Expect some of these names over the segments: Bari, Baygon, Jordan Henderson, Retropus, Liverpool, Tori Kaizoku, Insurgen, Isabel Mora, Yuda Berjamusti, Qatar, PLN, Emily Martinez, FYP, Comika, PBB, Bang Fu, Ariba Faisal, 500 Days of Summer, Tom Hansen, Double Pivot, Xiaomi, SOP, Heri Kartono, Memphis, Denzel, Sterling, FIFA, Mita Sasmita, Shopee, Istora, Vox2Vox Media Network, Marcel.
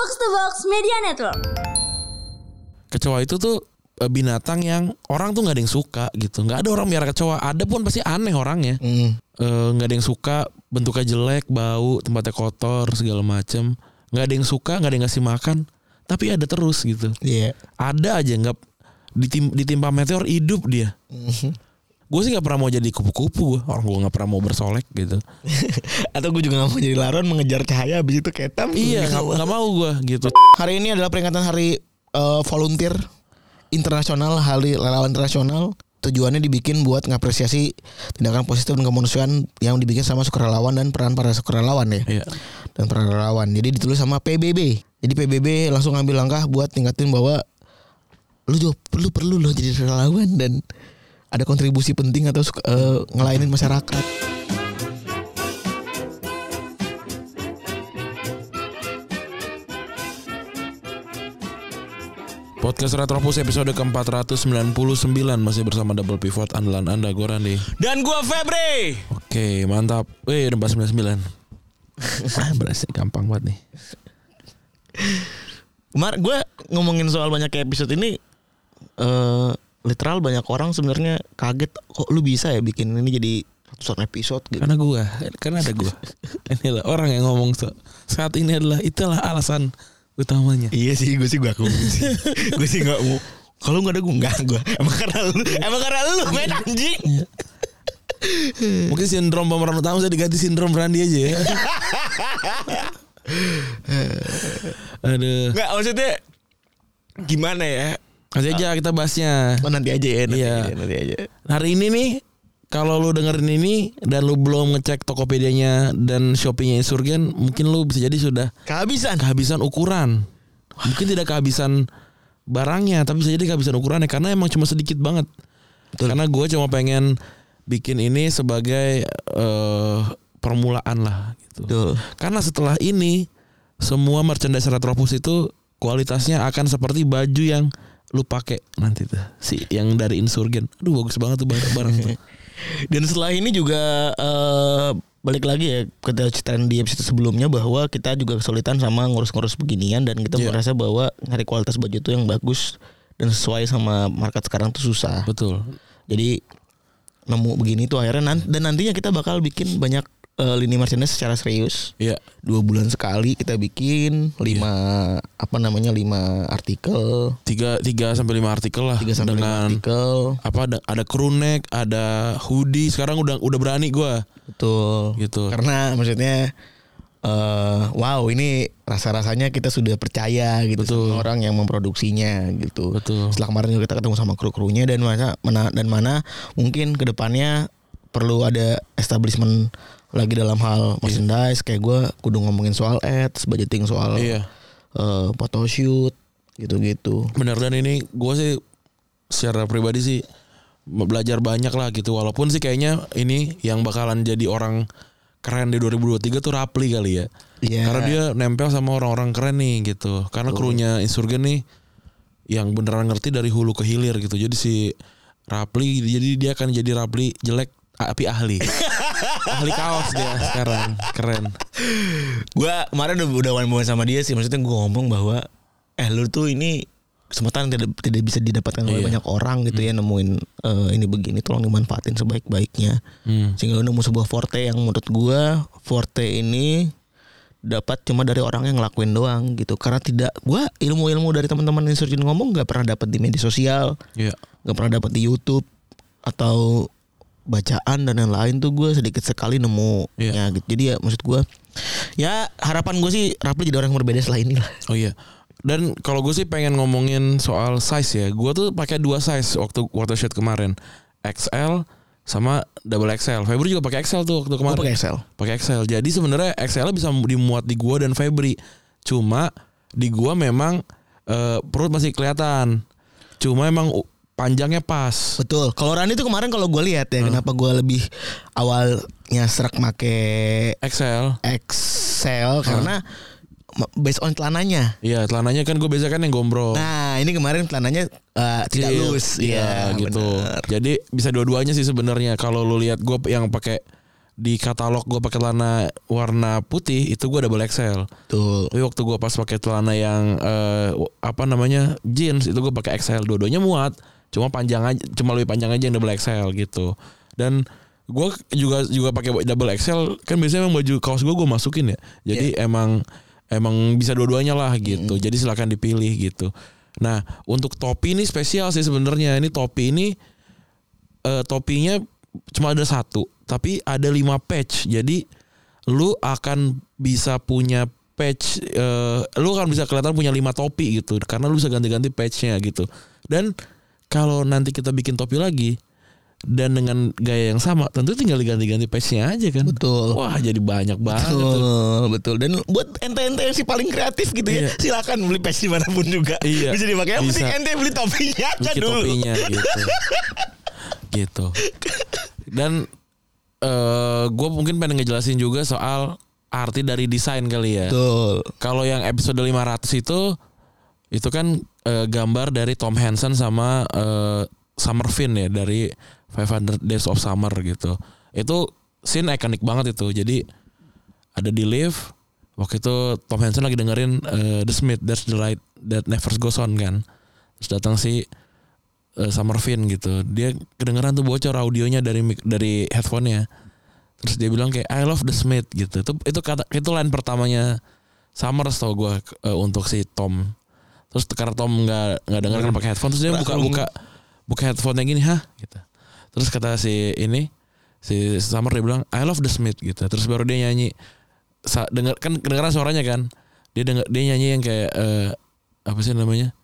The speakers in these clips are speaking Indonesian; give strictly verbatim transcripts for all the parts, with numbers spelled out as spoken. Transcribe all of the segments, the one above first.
Vox to Vox Media Network. Kecoa itu tuh binatang yang orang tuh nggak ada yang suka gitu. Nggak ada orang biar kecoa. Ada pun pasti aneh orangnya. Mm. E, nggak ada yang suka, bentuknya jelek, bau, tempatnya kotor, segala macem. Nggak ada yang suka, nggak ada yang ngasih makan. Tapi ada terus gitu. Iya. Yeah. Ada aja nggak ditim, ditimpa meteor hidup dia. Mm-hmm. Gue sih nggak pernah mau jadi kupu-kupu. Gue orang gue nggak pernah mau bersolek gitu. Atau gue juga nggak mau jadi laron mengejar cahaya abis itu ketam. Iya. Nggak mau gue gitu. Hari ini adalah peringatan hari uh, volunteer internasional, hari relawan internasional. Tujuannya dibikin buat ngapresiasi tindakan positif dan kemanusiaan yang dibikin sama sukarelawan dan peran para sukarelawan ya. Iya. Dan peran relawan. Jadi ditulis sama P B B. Jadi P B B langsung ngambil langkah buat tingkatin bahwa lu juga perlu perlu lo jadi relawan dan ada kontribusi penting atau uh, ngelainin masyarakat. Podcast Retropus episode ke empat ratus sembilan puluh sembilan masih bersama Double Pivot andalan Anda, gue Randy. Dan gue Febri. Oke, mantap. Wih, empat ratus sembilan puluh sembilan. Berasa gampang banget nih. Kemarin gue ngomongin soal banyak episode ini uh, literal banyak orang sebenarnya kaget kok lu bisa ya bikin ini jadi ratusan episode gitu. Karena gue, karena ada gue. Inilah orang yang ngomong so, saat ini adalah itulah alasan utamanya. Iya sih, gue sih gue aku sih. Gue sih nggak mau. Kalau nggak ada gue nggak gue. Emang karena lu, emang karena lu main anjing. Mungkin sindrom pemeran utama saya diganti sindrom Randy aja ya. Aduh. Nggak maksudnya gimana ya? Nanti aja kita bahasnya. Oh, nanti aja ya. Nanti, iya. aja, nanti aja. Hari ini nih, kalau lu dengerin ini dan lu belum ngecek Tokopedianya dan Shopee-nya Insurgen, mungkin lu bisa jadi sudah kehabisan. Kehabisan ukuran. Mungkin tidak kehabisan barangnya, tapi bisa jadi kehabisan ukurannya karena emang cuma sedikit banget. Betul. Karena gue cuma pengen bikin ini sebagai uh, permulaan lah gitu. Betul. Karena setelah ini semua merchandise Retropus itu kualitasnya akan seperti baju yang lu pakai nanti tuh si yang dari Insurgen. Aduh bagus banget tuh barang-barang tuh. Dan setelah ini juga uh, balik lagi ya kita ceritain di episode sebelumnya bahwa kita juga kesulitan sama ngurus-ngurus beginian dan kita yeah. merasa bahwa nyari kualitas baju tuh yang bagus dan sesuai sama market sekarang tuh susah. Betul. Jadi nemu begini tuh akhirnya nanti, dan nantinya kita bakal bikin banyak uh, lini merchandise secara serius. Iya. Yeah. Dua bulan sekali kita bikin lima yeah. apa namanya lima artikel. Tiga tiga sampai lima artikel lah. Tiga sampai lima artikel. Apa ada ada crew neck, ada hoodie. Sekarang udah udah berani gue. Betul. Gitu. Karena maksudnya uh, wow ini rasa rasanya kita sudah percaya gitu. Betul. Sama orang yang memproduksinya gitu. Betul. Setelah kemarin kita ketemu sama kru krunya dan mana, mana dan mana mungkin kedepannya perlu ada establishment lagi dalam hal merchandise. Yeah. Kayak gue kudu ngomongin soal ads, budgeting soal yeah. uh, photoshoot gitu-gitu. Bener, dan ini gue sih secara pribadi sih belajar banyak lah gitu. Walaupun sih kayaknya ini yang bakalan jadi orang keren di dua ribu dua puluh tiga tuh Rapli kali ya. Yeah. Karena dia nempel sama orang-orang keren nih gitu. Karena oh. krunya Insurgen nih yang beneran ngerti dari hulu ke hilir gitu. Jadi si Rapli, jadi dia akan jadi Rapli jelek tapi ahli. Ahli kaos dia sekarang. Keren. Gue kemarin udah wan-wan sama dia sih. Maksudnya gue ngomong bahwa Eh lu tuh ini kesempatan tidak, tidak bisa didapatkan oleh iya. banyak orang gitu hmm. ya. Nemuin uh, ini begini tolong dimanfaatin sebaik-baiknya. hmm. Sehingga nemu sebuah forte yang menurut gue forte ini dapat cuma dari orang yang ngelakuin doang gitu. Karena tidak, gue ilmu-ilmu dari teman-teman Insurgen ngomong gak pernah dapat di media sosial. yeah. Gak pernah dapat di YouTube atau bacaan dan lain-lain tuh gue sedikit sekali nemu yeah. ya gitu. Jadi ya maksud gue ya harapan gue sih Rapli jadi orang yang berbeda setelah ini lah. Oh iya. Dan kalau gue sih pengen ngomongin soal size ya. Gue tuh pakai dua size waktu waktu shoot kemarin, X L sama double X L. Febri juga pakai X L tuh waktu kemarin. Gue pakai X L. Pakai X L. Jadi sebenarnya X L bisa dimuat di gue dan Febri. Cuma di gue memang uh, perut masih kelihatan. Cuma emang panjangnya pas. Betul. Kalau Rani itu kemarin kalau gue lihat ya, hmm. kenapa gue lebih awalnya serak make X L, X L hmm. karena based on celananya. Iya, celananya kan gue biasa kan yang gombrol. Nah, ini kemarin celananya uh, tidak loose. Iya, ya, gitu. Bener. Jadi bisa dua-duanya sih sebenarnya. Kalau lu lihat gue yang pakai di katalog gue pakai celana warna putih itu gue double X L. Tuh. Tapi waktu gue pas pakai celana yang uh, apa namanya jeans itu gue pakai X L. Dua-duanya muat, cuma panjang aja, cuma lebih panjang aja yang double X L gitu. Dan gue juga juga pakai double X L kan biasanya emang baju kaos gue gue masukin ya. Jadi yeah. emang emang bisa dua-duanya lah gitu. Mm. Jadi silakan dipilih gitu. Nah untuk topi ini spesial sih sebenarnya. Ini topi ini uh, topinya cuma ada satu. Tapi ada lima patch. Jadi lu akan bisa punya patch. Uh, lu akan bisa kelihatan punya lima topi gitu. Karena lu bisa ganti-ganti patchnya gitu. Dan kalau nanti kita bikin topi lagi dan dengan gaya yang sama, tentu tinggal diganti-ganti patchnya aja kan. Betul. Wah jadi banyak banget. Betul. Tuh. Betul. Dan buat ente-ente yang si paling kreatif gitu iya. ya, silakan beli patch dimanapun juga. Iya. Bisa dipakai. Mesti ente beli topinya aja beli dulu. Topinya gitu. Gitu. Dan Uh, gue mungkin pengen ngejelasin juga soal arti dari desain kali ya. Betul. Kalau yang episode lima ratus itu itu kan uh, gambar dari Tom Hansen sama uh, Summer Finn ya dari five hundred Days of Summer gitu. Itu scene ikonik banget itu. Jadi ada di lift waktu itu Tom Hansen lagi dengerin uh, The Smiths, That's the Light That Never Goes On kan. Terus datang si Summer Finn gitu. Dia kedengeran tuh bocor audionya dari dari headphone-nya. Terus dia bilang kayak I love the Smith gitu. Itu itu kata itu line pertamanya Summer setau gue uh, untuk si Tom. Terus karena Tom enggak enggak dengar kan pakai headphone, terus dia buka-buka buka headphone-nya gini, hah gitu. Terus kata si ini si Summer dia bilang I love the Smith gitu. Terus baru dia nyanyi Sa- denger kan kedengeran suaranya kan. Dia denger, dia nyanyi yang kayak uh, apa sih namanya?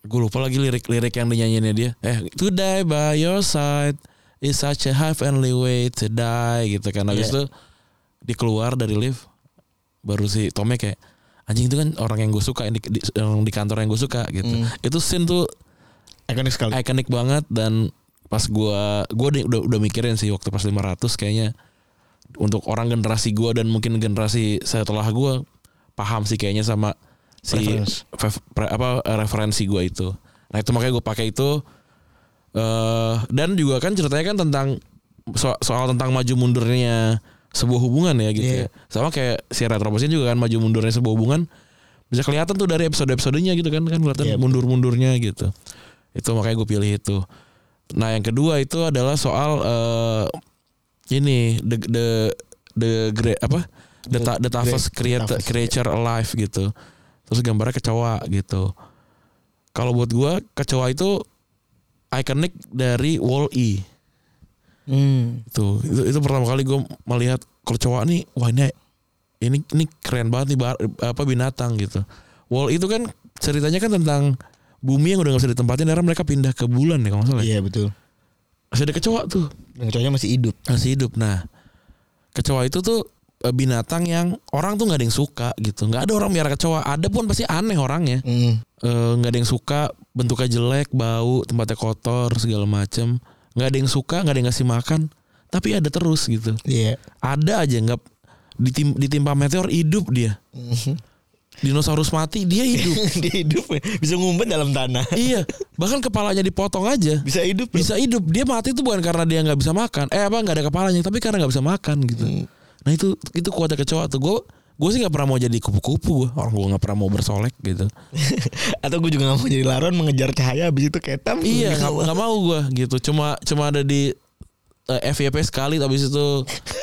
Gue lupa lagi lirik-lirik yang dinyanyiinnya dia. Eh, to die by your side is such a heavenly way to die gitu kan. Habis yeah. itu dikeluar dari lift baru si Tomnya kayak anjing itu kan orang yang gue suka yang di, di, yang di kantor yang gue suka gitu. Mm. Itu scene tuh ikonik sekali. Ikonik banget dan pas gue gue udah udah mikirin sih waktu pas lima ratus kayaknya untuk orang generasi gue dan mungkin generasi setelah gue paham sih kayaknya sama si ref, pre, apa referensi gue itu. Nah itu makanya gue pakai itu uh, dan juga kan ceritanya kan tentang so, soal tentang maju mundurnya sebuah hubungan ya gitu yeah. ya. Sama kayak si Retropus juga kan maju mundurnya sebuah hubungan bisa kelihatan tuh dari episode-episodenya gitu kan kan kelihatan yeah, mundur-mundurnya gitu. Itu makanya gue pilih itu. Nah yang kedua itu adalah soal uh, ini the the the great apa the the, the toughest creator, creature alive gitu. Terus gambarnya kecoa gitu. Kalau buat gue kecoa itu ikonik dari Wall-E. Hmm. Itu, itu itu pertama kali gue melihat kecoa nih, wah ini ini ini keren banget nih bar, apa binatang gitu. Wall-E itu kan ceritanya kan tentang bumi yang udah nggak bisa ditempatin, karena mereka pindah ke bulan ya kalau nggak salah. Iya betul. Masih ada kecoa tuh. Dan kecoanya masih hidup. Masih hidup. Nah, kecoa itu tuh binatang yang orang tuh nggak ada yang suka gitu, nggak ada orang biar kecoa, ada pun pasti aneh orangnya, nggak mm. e, ada yang suka, bentuknya jelek, bau, tempatnya kotor segala macem, nggak ada yang suka, nggak ada yang ngasih makan, tapi ada terus gitu, yeah. ada aja nggak ditim, ditimpa meteor hidup dia, mm-hmm. dinosaurus mati dia hidup, dia hidup bisa ngumpet dalam tanah, iya, bahkan kepalanya dipotong aja, bisa hidup, bisa loh. hidup, dia mati itu bukan karena dia nggak bisa makan, eh apa nggak ada kepalanya, tapi karena nggak bisa makan gitu. Mm. Nah itu itu kuatnya kecoa tuh. Gue gue sih nggak pernah mau jadi kupu-kupu, gue orang gue nggak pernah mau bersolek gitu. Atau gue juga nggak mau jadi laron mengejar cahaya abis itu ketam. Iya nggak mau gue gitu. Cuma cuma ada di uh, F Y P sekali, abis itu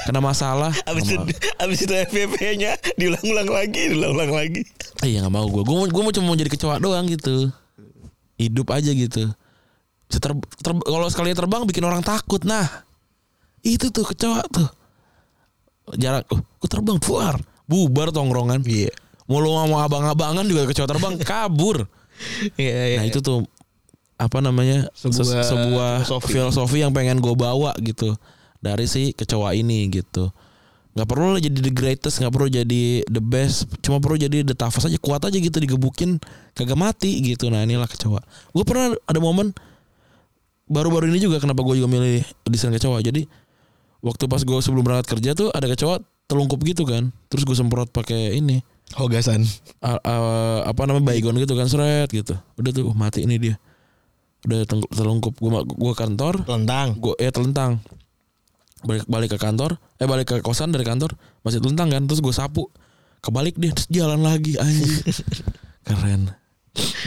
kena masalah. abis itu abis itu F Y P-nya diulang-ulang lagi, diulang-ulang lagi. Iya nggak mau gue. Gue gue mau cuma mau jadi kecoa doang gitu. Hidup aja gitu. Ter, ter, Kalau sekali terbang bikin orang takut. Nah itu tuh kecoa tuh. Jarak, oh, gue terbang buar, bubar tongkrongan. Iya. Yeah. Mau lu mau abang-abangan juga kecoa terbang kabur. Iya. yeah, yeah, nah yeah. itu tuh apa namanya sebuah, sebuah filosofi. filosofi yang pengen gue bawa gitu dari si kecoa ini gitu. Gak perlu jadi the greatest, gak perlu jadi the best, cuma perlu jadi the toughest aja, kuat aja gitu, digebukin kagak mati gitu. Nah inilah kecoa. Gue pernah ada momen baru-baru ini juga kenapa gue juga milih desain kecoa. Jadi waktu pas gue sebelum berangkat kerja tuh ada kecoa telungkup gitu kan, terus gue semprot pakai ini hogasan a, a, apa namanya baygon gitu kan, seret gitu, udah tuh uh, mati ini dia, udah telungkup gue gue kantor telentang, gue ya telentang, balik, balik ke kantor, eh balik ke kosan dari kantor masih telentang kan, terus gue sapu kebalik dia terus jalan lagi anjing. Keren.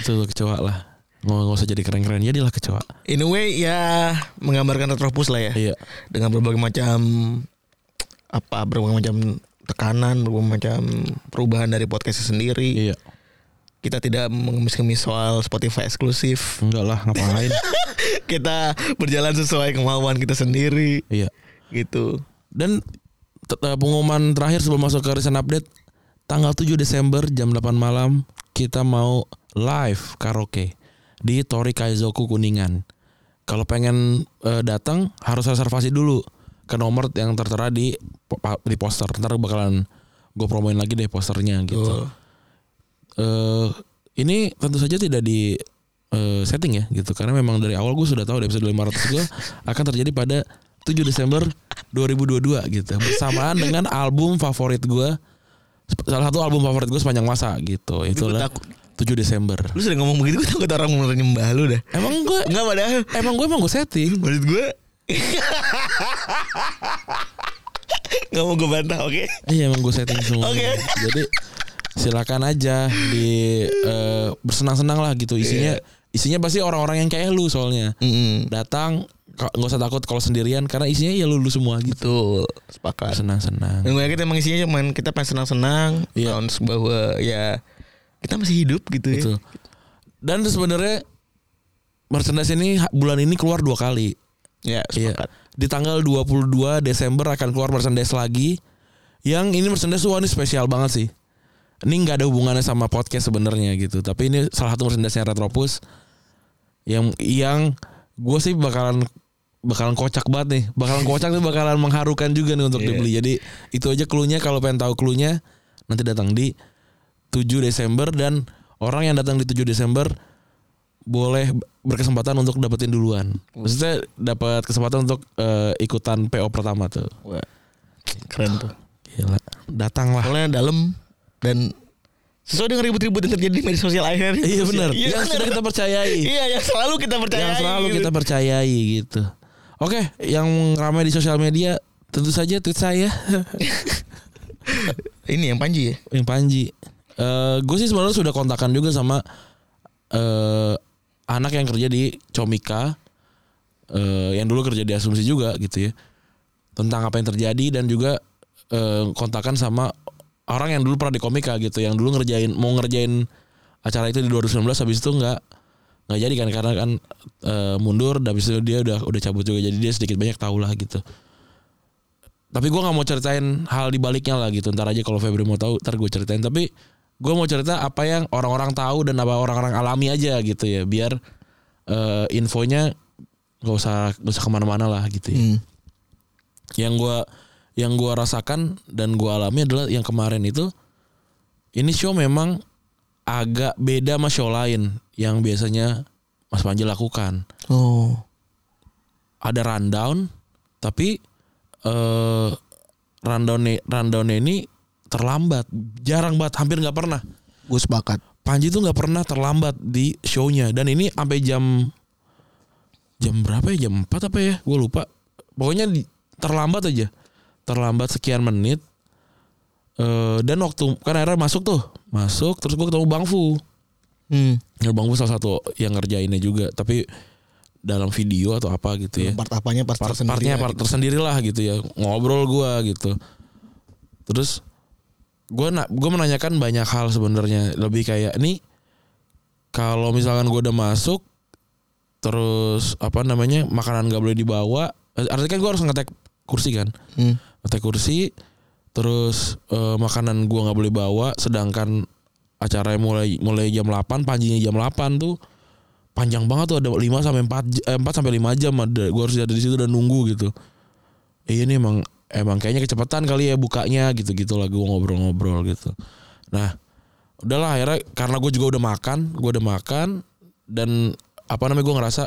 Itu kecoa lah. Nggak usah jadi keren-keren, jadilah kecoa. In a way ya menggambarkan Retropus lah ya. Iya. Dengan berbagai macam apa, berbagai macam tekanan, berbagai macam perubahan dari podcastnya sendiri. Iya. Kita tidak mengemis-kemis soal Spotify eksklusif. Enggak lah, ngapain. Kita berjalan sesuai kemauan kita sendiri. Iya. Gitu. Dan pengumuman terakhir sebelum masuk ke recent update, tanggal tujuh Desember jam delapan malam kita mau live karaoke di Tori Kaizoku Kuningan. Kalau pengen e, datang harus reservasi dulu ke nomor yang tertera di di poster. Ntar bakalan gue promoin lagi deh posternya gitu. Oh. E, ini tentu saja tidak di e, setting ya gitu, karena memang dari awal gue sudah tahu di episode lima ratus gue akan terjadi pada tujuh Desember dua ribu dua puluh dua gitu, bersamaan dengan album favorit gue, salah satu album favorit gue sepanjang masa gitu. Itulah tujuh Desember. Lu sering ngomong begitu, gue takut orang beneran nyembah lu dah. Emang gue Enggak padahal Emang gue emang gue setting. Maksud gue gak mau gue bantah, oke okay? Iya emang gue setting semua. Oke okay. Jadi silakan aja di uh, bersenang-senang lah gitu. Isinya yeah. Isinya pasti orang-orang yang kayak lu soalnya. Mm-hmm. Datang nggak usah takut kalau sendirian, karena isinya ya lulu semua gitu. Betul, sepakat. Senang-senang. Dan gue yakin emang isinya cuman kita pengen senang-senang, yeah. Announce bahwa ya kita masih hidup gitu. Betul. Ya. Dan sebenarnya merchandise ini bulan ini keluar dua kali. Ya, sepakat. Ya. Di tanggal dua puluh dua Desember akan keluar merchandise lagi. Yang ini merchandise wah ini spesial banget sih. Ini enggak ada hubungannya sama podcast sebenarnya gitu, tapi ini salah satu merchandise-nya Retropus yang yang gue sih bakalan bakalan kocak banget nih. Bakalan kocak tuh bakalan mengharukan juga nih untuk yeah. dibeli. Jadi itu aja cluenya, kalau pengen tahu cluenya nanti datang di tujuh Desember, dan orang yang datang di tujuh Desember boleh berkesempatan untuk dapetin duluan. Maksudnya dapat kesempatan untuk uh, ikutan P O pertama tuh. Wah, keren tuh. Gila. Datanglah. Soalnya dalam dan sesuai dengan ribut-ribut yang terjadi di media sosial akhirnya. Iya benar. Iya, yang sudah kita percayai. Iya, yang selalu kita percayai. Yang selalu gitu. kita percayai gitu. Oke, yang ramai di sosial media tentu saja tweet saya. Ini yang Panji ya? Yang Panji. Uh, gue sih sebenarnya sudah kontakan juga sama uh, anak yang kerja di Comika, uh, yang dulu kerja di Asumsi juga gitu ya, tentang apa yang terjadi, dan juga uh, kontakan sama orang yang dulu pernah di Comika gitu, yang dulu ngerjain mau ngerjain acara itu di dua ribu sembilan belas, habis itu nggak nggak jadi kan karena kan e, mundur, habis itu dia udah udah cabut juga, jadi dia sedikit banyak tahu lah gitu. Tapi gue nggak mau ceritain hal di baliknya lah gitu, ntar aja kalau Febri mau tahu ntar gue ceritain. Tapi gue mau cerita apa yang orang-orang tahu dan apa orang-orang alami aja gitu ya, biar e, infonya nggak usah nggak usah kemana-mana lah gitu. Ya. Hmm. Yang gue yang gue rasakan dan gue alami adalah yang kemarin itu, ini show memang agak beda sama show lain yang biasanya Mas Panji lakukan. Oh. Ada rundown, tapi uh, rundown rundownnya ini terlambat, jarang banget, hampir nggak pernah. Gue sepakat. Panji tuh nggak pernah terlambat di shownya, dan ini sampai jam jam berapa ya, jam empat apa ya, gue lupa. Pokoknya di, terlambat aja. Terlambat sekian menit, uh, dan waktu kan akhirnya masuk tuh masuk terus gue ketemu Bang Fu. hmm. Ya, Bang Fu salah satu yang ngerjainnya juga, tapi dalam video atau apa gitu ya, part apanya part, part tersendiri partnya part gitu. Tersendirilah gitu ya, ngobrol gue gitu. Terus gue na- gue menanyakan banyak hal sebenarnya, lebih kayak nih kalau misalkan gue udah masuk terus apa namanya, makanan nggak boleh dibawa, artinya kan gue harus ngetek kursi kan, hmm. ngetek kursi, terus uh, makanan gue nggak boleh bawa, sedangkan acaranya mulai mulai jam delapan, Panjinya jam delapan tuh panjang banget tuh, ada empat sampai lima jam ada, gue harus ada di situ dan nunggu gitu. Eh, ini emang emang kayaknya kecepatan kali ya bukanya gitu gitu lah, gue ngobrol-ngobrol gitu. Nah udahlah akhirnya, karena gue juga udah makan, gue udah makan dan apa namanya gue ngerasa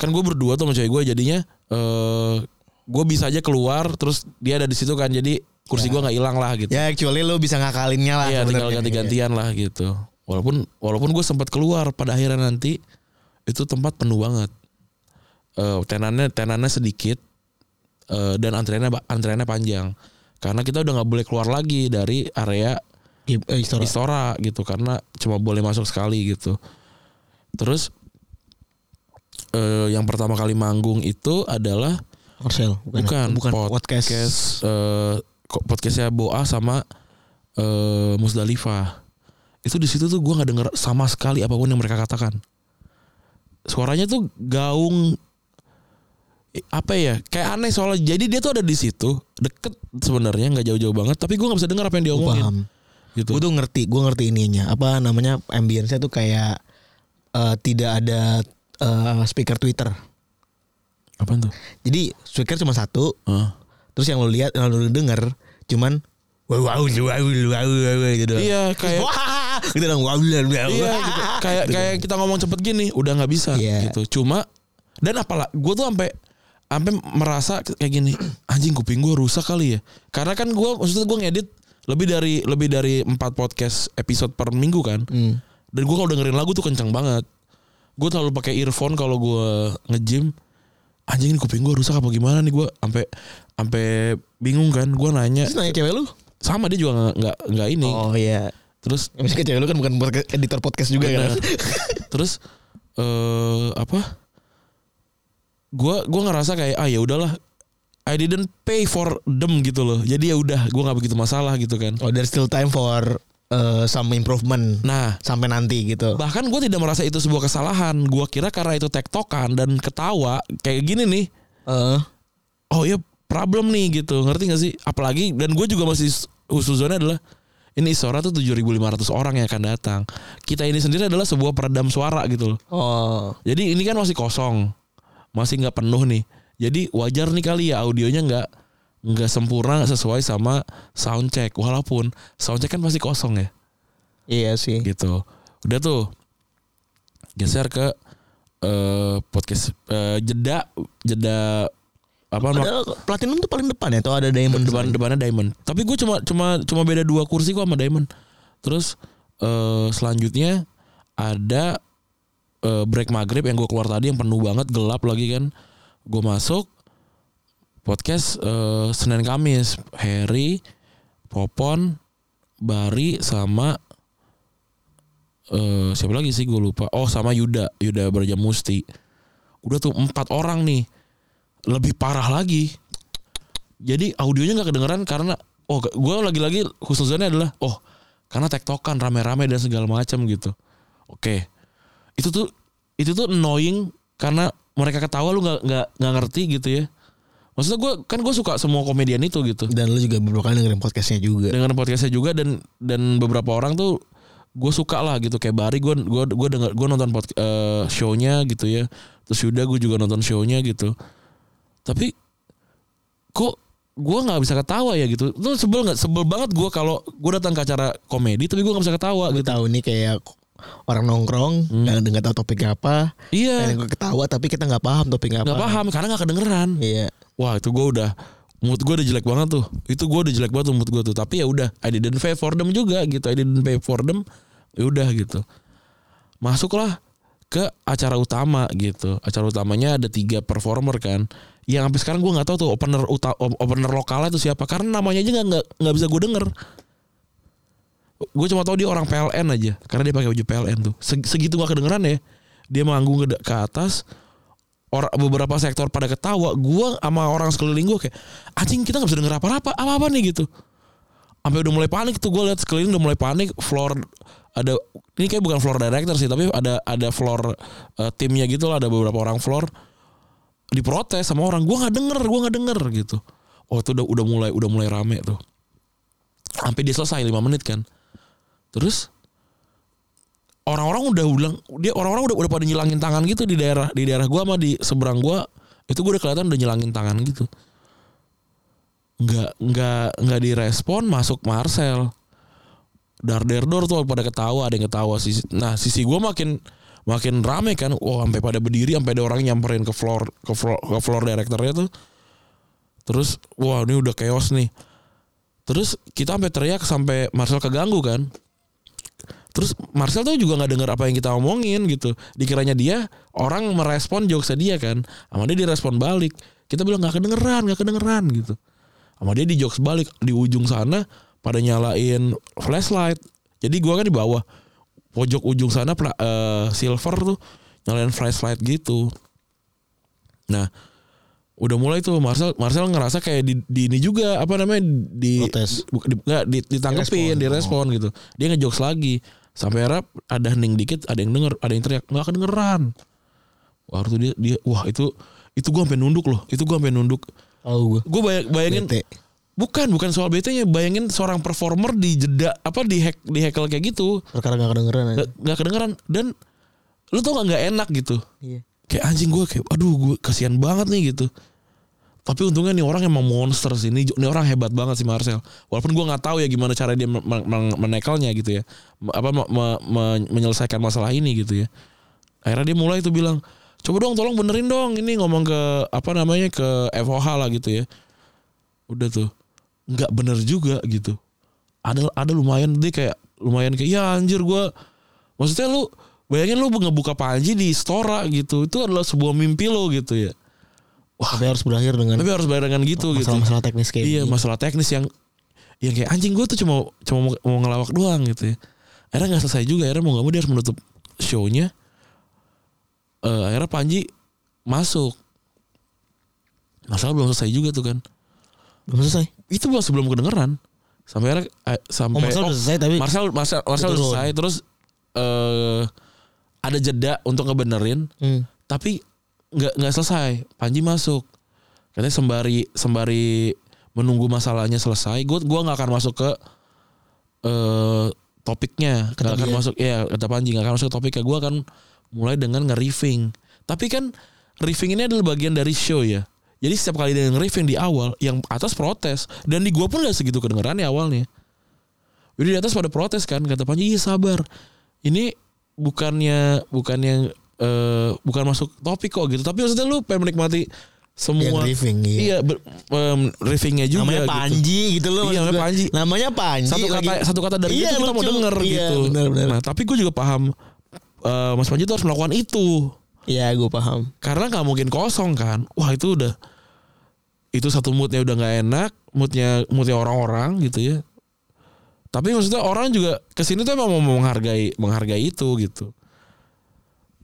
kan gue berdua tuh sama cewek gue, jadinya uh, gue bisa aja keluar terus dia ada di situ kan, jadi kursi ya. Gue nggak hilang lah gitu. Ya kecuali lo bisa ngakalinnya lah. Iya tinggal ganti-gantian ya. Lah gitu. Walaupun walaupun gue sempat keluar pada akhirnya nanti itu tempat penuh banget. Uh, tenannya tenannya sedikit. uh, dan antreannya antreannya panjang karena kita udah nggak boleh keluar lagi dari area Istora. Istora gitu karena cuma boleh masuk sekali gitu. Terus uh, yang pertama kali manggung itu adalah Marcel, bukan, bukan, bukan podcast, podcast uh, podcastnya Boa sama uh, Musdalifah. Itu di situ tuh gue nggak denger sama sekali apapun yang mereka katakan. Suaranya tuh gaung apa ya, kayak aneh soalnya. Jadi dia tuh ada di situ, deket sebenarnya, nggak jauh-jauh banget. Tapi gue nggak bisa dengar apa yang dia omongin. Paham. Gitu. Gue tuh ngerti, gue ngerti ininya. Apa namanya, ambience-nya tuh kayak uh, tidak ada uh, speaker Twitter. Apa tuh? Jadi speaker cuma satu. Uh. Terus yang lo lihat, yang lo denger, cuman wow wow wow wow gitu. Iya kayak. Gitu dong, wow, wow, wow. Iya, gitu. Kayak gitu. Kayak kita ngomong cepet gini, udah nggak bisa yeah. Gitu. Cuma dan apalah, gue tuh sampai sampai merasa kayak gini, anjing kuping gue rusak kali ya. Karena kan gue maksudnya gue ngedit lebih dari lebih dari empat podcast episode per minggu kan. Mm. Dan gue kalau dengerin lagu tuh kencang banget. Gue selalu pakai earphone kalau gue nge-gym. Anjing ini kuping gue rusak apa gimana nih gue sampai sampai bingung kan. Gue nanya. Terus nanya cewek lu? Sama dia juga nggak nggak ini. Oh iya. Yeah. Terus misalnya cewek lu kan bukan editor podcast juga bener. Kan. Terus uh, apa? Gua gua ngerasa kayak ah ya udahlah. I didn't pay for them gitu loh. Jadi ya udah, gua enggak begitu masalah gitu kan. Oh, there's still time for uh, some improvement. Nah, sampai nanti gitu. Bahkan gua tidak merasa itu sebuah kesalahan. Gua kira karena itu tektokan dan ketawa kayak gini nih. Uh. Oh iya, problem nih gitu. Ngerti enggak sih? Apalagi dan gua juga masih husnuzonnya adalah ini Istora tuh tujuh ribu lima ratus orang yang akan datang. Kita ini sendiri adalah sebuah peredam suara gitu loh. Oh. Jadi ini kan masih kosong. Masih gak penuh nih. Jadi wajar nih kali ya audionya gak, gak sempurna sesuai sama soundcheck. Walaupun soundcheck kan pasti kosong ya. Iya sih. Gitu. Udah tuh. Geser ke uh, podcast uh, jeda. Jeda. Apa Platinum tuh paling depan ya, atau ada Diamond? Depan selain? Depannya Diamond. Tapi gue cuma cuma cuma beda dua kursi gua sama Diamond. Terus uh, selanjutnya ada uh, break maghrib yang gue keluar tadi yang penuh banget, gelap lagi kan. Gue masuk podcast uh, Senin Kamis, Heri, Popon, Bari sama uh, siapa lagi sih gue lupa. Oh sama Yuda, Yuda Berjamusti. Udah tuh empat orang nih. Lebih parah lagi. Jadi audionya gak kedengeran karena oh gue lagi-lagi khususnya adalah oh karena tektokan rame-rame dan segala macam gitu. Oke. Itu tuh itu tuh annoying karena mereka ketawa lu gak, gak, gak ngerti gitu ya. Maksudnya gue kan gue suka semua komedian itu gitu. Dan lu juga beberapa kali dengerin podcastnya juga. Dengerin podcastnya juga dan dan beberapa orang tuh gue suka lah gitu. Kayak Bari gue gue gue denger gue nonton podcast, uh, show-nya gitu ya. Terus Yuda gue juga nonton show-nya gitu. Tapi kok gue nggak bisa ketawa ya gitu. Lu sebel nggak? Sebel banget gue kalau gue datang ke acara komedi tapi gue nggak bisa ketawa. Gue gitu. Tahu nih kayak orang nongkrong nggak hmm. nggak tahu topik apa. Iya. Gue ketawa tapi kita nggak paham topik apa. Nggak paham karena nggak kedengeran. Iya. Wah itu gue udah mood gue udah jelek banget tuh. Itu gue udah jelek banget tuh mood gue tuh. Tapi ya udah. I didn't pay for them juga gitu. I didn't pay for them. Ya udah gitu. Masuklah ke acara utama gitu. Acara utamanya ada tiga performer kan. Yang sampai sekarang gue nggak tahu tuh opener uta, opener lokalnya itu siapa karena namanya aja nggak nggak bisa gue denger. Gue cuma tahu dia orang P L N aja karena dia pakai baju P L N tuh. Segitu gak kedengeran ya. Dia manggung ke, ke atas. Or, beberapa sektor pada ketawa. Gue sama orang sekeliling gue kayak anjing kita nggak bisa denger apa-apa apa-apa nih gitu. Sampai udah mulai panik tuh gue lihat sekeliling udah mulai panik. Floor ada ini kayak bukan floor director sih tapi ada ada floor uh, timnya gitu lah ada beberapa orang floor. Diprotes sama orang, gue nggak denger, gue nggak denger gitu. Oh itu udah udah mulai udah mulai rame tuh. Sampai dia selesai lima menit kan. Terus orang-orang udah ulang, dia orang-orang udah udah pada nyilangin tangan gitu di daerah di daerah gue sama di seberang gue. Itu gue udah kelihatan udah nyilangin tangan gitu. Nggak nggak nggak direspon masuk Marcel. Dar der dor tuh pada ketawa, ada yang ketawa sih. Nah sisi gue makin Makin rame kan. Wah, sampai pada berdiri, sampai ada orang nyamperin ke floor ke floor ke floor direkturnya tuh. Terus wah, ini udah chaos nih. Terus kita sampai teriak sampai Marcel keganggu kan. Terus Marcel tuh juga nggak dengar apa yang kita omongin gitu. Dikiranya dia orang merespon jokes dia kan, sama dia direspon balik. Kita bilang nggak kedengeran, nggak kedengeran gitu. Sama dia di jokes balik di ujung sana pada nyalain flashlight. Jadi gua kan di bawah pojok ujung sana uh, silver tuh nyalain flashlight gitu. Nah, udah mulai tuh Marcel Marcel ngerasa kayak di, di ini juga apa namanya di nggak di, ditanggepin, direspon oh. gitu. Dia ngejokes lagi. Sampai harap ada hening dikit, ada yang denger, ada yang teriak, nggak kedengeran. Wah itu dia, dia, wah itu itu gue sampai nunduk loh, itu gue sampai nunduk. Oh gue. Gue bayang, bayangin, bete. bukan bukan soal B T-nya, bayangin seorang performer di jeda apa di hack di hackle kayak gitu. Karena nggak kedengeran. Nggak kedengeran dan lu tau nggak nggak enak gitu. Iya. Kayak anjing gue kayak, aduh gue kasihan banget nih gitu. Tapi untungnya nih orang emang monster sih. Ini orang hebat banget sih Marcel. Walaupun gue nggak tahu ya gimana cara dia menekalnya gitu ya. Apa me, me, me, menyelesaikan masalah ini gitu ya. Akhirnya dia mulai tuh bilang, coba dong tolong benerin dong. Ini ngomong ke apa namanya ke F O H lah gitu ya. Udah tuh nggak bener juga gitu. Ada ada lumayan dia kayak lumayan kayak ya anjir gue. Maksudnya lu bayangin lu ngebuka Panji di Istora gitu. Itu adalah sebuah mimpi lo gitu ya. Wah, tapi harus berakhir dengan Tapi harus berakhir dengan gitu masalah, gitu. Masalah teknis kayak Iya, gitu. masalah teknis yang yang kayak anjing gue tuh cuma cuma mau, mau ngelawak doang gitu ya. Akhirnya enggak selesai juga, akhirnya mau enggak mau dia harus menutup show-nya. Uh, akhirnya Panji masuk. Masalah belum selesai juga tuh kan. Belum selesai. Itu belum sebelum kedengeran. Sampai akhirnya eh, sampai oh, Marcel oh, selesai tapi Marcel Marcel, Marcel selesai terus eh uh, ada jeda untuk ngebenerin. Hmm. Tapi Nggak, nggak selesai. Panji masuk. Katanya sembari sembari menunggu masalahnya selesai, gue gue nggak akan masuk ke uh, topiknya. Nggak akan masuk, ya kata Panji nggak akan masuk ke topiknya. Gue akan mulai dengan nge-riffing. Tapi kan riffing ini adalah bagian dari show ya. Jadi setiap kali dia nge-riffing di awal, yang atas protes dan di gue pun nggak segitu kedengerannya awalnya. Jadi di atas pada protes kan, kata Panji, iya sabar. Ini bukannya bukannya Uh, bukan masuk topik kok gitu, tapi maksudnya lu pengen menikmati semua riffing, iya, iya ber, um, riffingnya juga namanya Panji gitu, gitu loh, iya, namanya Panji namanya Panji satu kata lagi, satu kata dari iya, itu kita lucu, mau denger iya, gitu bener, bener. Nah tapi gue juga paham uh, Mas Panji tuh harus melakukan itu, iya gue paham karena nggak mungkin kosong kan. Wah itu udah itu satu moodnya udah nggak enak, moodnya moodnya orang-orang gitu ya, tapi maksudnya orang juga kesini tuh emang mau menghargai menghargai itu gitu.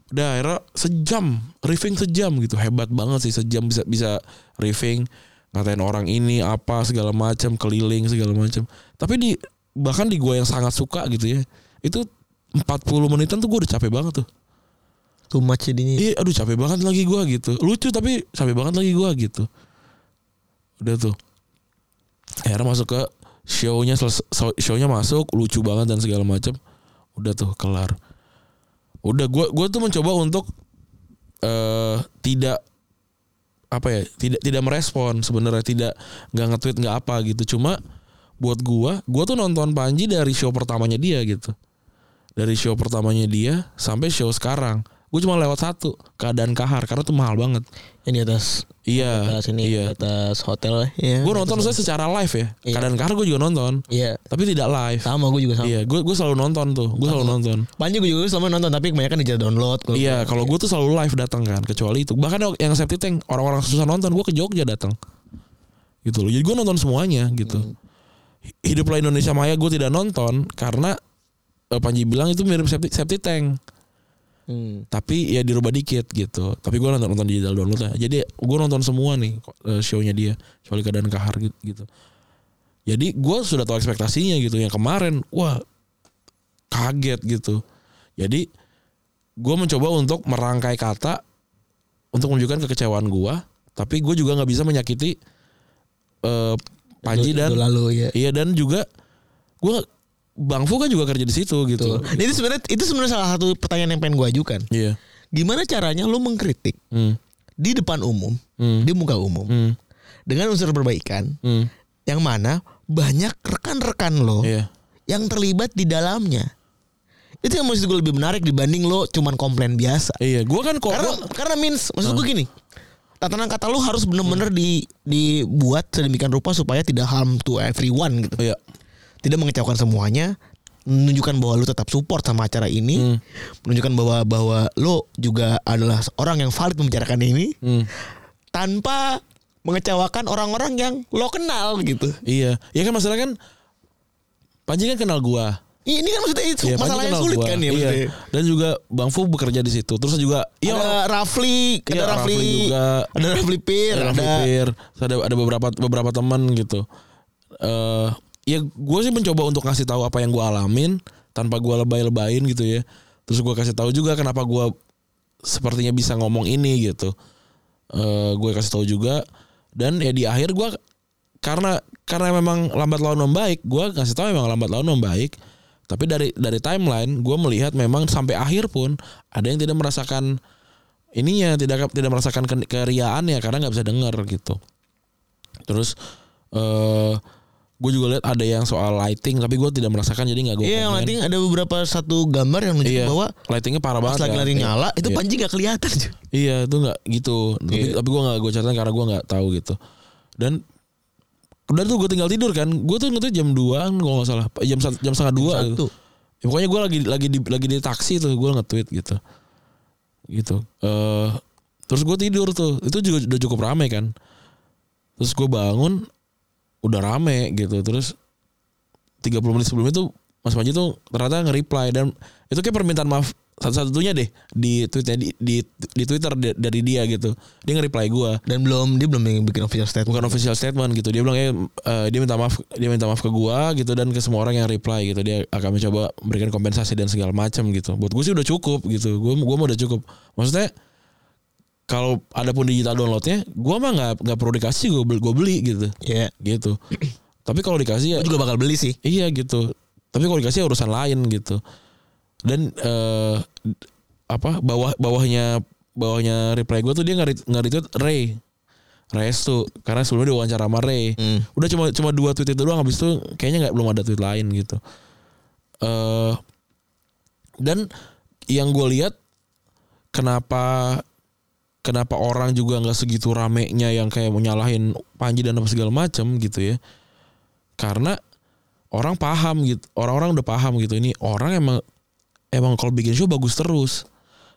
Udah akhirnya sejam riffing sejam gitu, hebat banget sih sejam bisa bisa riffing ngatain orang ini apa segala macam, keliling segala macam. Tapi di bahkan di gua yang sangat suka gitu ya, itu empat puluh menitan tuh gua udah capek banget tuh. Too much jadinya. Iya, aduh capek banget lagi gua gitu. Lucu tapi capek banget lagi gua gitu. Udah tuh. Akhirnya masuk ke show-nya, show-nya masuk lucu banget dan segala macam. Udah tuh kelar. Udah gue gue tuh mencoba untuk uh, tidak apa ya tidak tidak merespon sebenarnya, tidak nggak nge-tweet nggak apa gitu. Cuma buat gue gue tuh nonton Panji dari show pertamanya dia gitu, dari show pertamanya dia sampai show sekarang gue cuma lewat satu keadaan kahar karena tuh mahal banget yang di atas iya di atas ini iya. Di atas hotel ya, gue nonton saya secara live ya iya. Keadaan kahar gue juga nonton iya tapi tidak live sama gue juga sama iya gue gue selalu nonton tuh gue selalu nonton Panji gue juga selalu nonton tapi kebanyakan dijad download gua iya kalau iya. Gue tuh selalu live datang kan, kecuali itu bahkan yang safety tank orang-orang susah nonton gue ke Jogja datang gitu loh, jadi gue nonton semuanya gitu. hmm. Hiduplah Indonesia Maya gue tidak nonton karena eh, Panji bilang itu mirip safety, safety tank. Hmm. Tapi ya dirubah dikit gitu. Tapi gue nonton nonton digital download ya. Jadi gue nonton semua nih show-nya dia, kecuali keadaan kahar gitu. Jadi gue sudah tahu ekspektasinya gitu. Yang kemarin, wah kaget gitu. Jadi gue mencoba untuk merangkai kata untuk menunjukkan kekecewaan gue. Tapi gue juga nggak bisa menyakiti uh, Panji dan lalu, ya. Iya dan juga gue Bang Fu kan juga kerja di situ gitu. Nah, itu sebenarnya itu sebenarnya salah satu pertanyaan yang pengen gue ajukan. Iya. Gimana caranya lo mengkritik hmm. di depan umum, hmm. di muka umum, hmm. dengan unsur perbaikan, hmm. yang mana banyak rekan-rekan lo iya. yang terlibat di dalamnya. Itu yang maksud gue lebih menarik dibanding lo cuman komplain biasa. Iya, gue kan kok karena, karena means maksud gue gini. Tatanan kata lo harus benar-benar hmm. di dibuat sedemikian rupa supaya tidak harm to everyone gitu. Iya. Tidak mengecewakan semuanya, menunjukkan bahwa lu tetap support sama acara ini, hmm. menunjukkan bahwa bahwa lu juga adalah orang yang valid membicarakan ini, hmm. tanpa mengecewakan orang-orang yang lo kenal gitu. Iya, ya kan masalah kan Panji kan kenal gua. Ini kan maksudnya itu ya, masalahnya sulit gua. Kan ya. Iya. Dan juga Bang Fu bekerja di situ. Terus juga iya, ada Rafli, iya, ada Rafli, Rafli juga, ada Rafli Pir, ada Rafli Pir. Ada ada beberapa beberapa teman gitu. Uh, ya gue sih mencoba untuk ngasih tahu apa yang gue alamin tanpa gue lebay-lebayin gitu ya. Terus gue kasih tahu juga kenapa gue sepertinya bisa ngomong ini gitu. Uh, gue kasih tahu juga dan ya di akhir gue karena karena memang lambat laun membaik, gue kasih tahu memang lambat laun membaik. Tapi dari dari timeline gue melihat memang sampai akhir pun ada yang tidak merasakan ininya, tidak tidak merasakan keriaannya karena nggak bisa dengar gitu. Terus uh, gue juga lihat ada yang soal lighting tapi gue tidak merasakan jadi nggak gue. Iya, yeah, lighting ada beberapa satu gambar yang menunjukkan yeah, bahwa lightingnya parah banget. Pas lagi ya, lighting nyala yeah, itu Panji nggak yeah. kelihatan. Iya yeah, itu nggak gitu. Yeah. Tapi, tapi gue nggak gue catatan karena gue nggak tahu gitu. Dan udah tuh gue tinggal tidur kan. Gue tuh nanti jam dua kalau gak salah. Jam jam setengah dua gitu. Ya, pokoknya gue lagi lagi di lagi di taksi tuh gue nge-tweet gitu. Gitu. Uh, terus gue tidur tuh. Itu juga udah cukup rame kan. Terus gue bangun udah rame gitu. Terus tiga puluh menit sebelumnya tuh Mas Panji tuh ternyata nge-reply dan itu kayak permintaan maaf satu-satunya deh di tweetnya di di, di Twitter di, dari dia gitu. Dia nge-reply gue dan belum dia belum bikin official statement. Bukan official statement gitu. Dia bilang ya uh, dia minta maaf dia minta maaf ke gue gitu dan ke semua orang yang reply gitu. Dia akan mencoba memberikan kompensasi dan segala macam gitu. Buat gue sih udah cukup gitu. Gue gue mau udah cukup. Maksudnya kalau ada pun digital downloadnya, gue mah nggak nggak perlu dikasih gue beli, gue beli gitu. Iya. Yeah. Gitu. Tapi kalau dikasih ya gue juga bakal beli sih. Iya gitu. Tapi kalau dikasih ya urusan lain gitu. Dan uh, apa bawah bawahnya bawahnya reply gue tuh dia nggak nggak retweet Ray Restu karena sebelumnya diwawancara sama Ray hmm. udah cuma cuma dua tweet itu doang habis itu kayaknya nggak belum ada tweet lain gitu. Uh, dan yang gue lihat kenapa kenapa orang juga nggak segitu ramenya yang kayak mau nyalahin Panji dan apa segala macam gitu ya karena orang paham gitu orang-orang udah paham gitu ini orang emang Emang kalau bikin show bagus terus.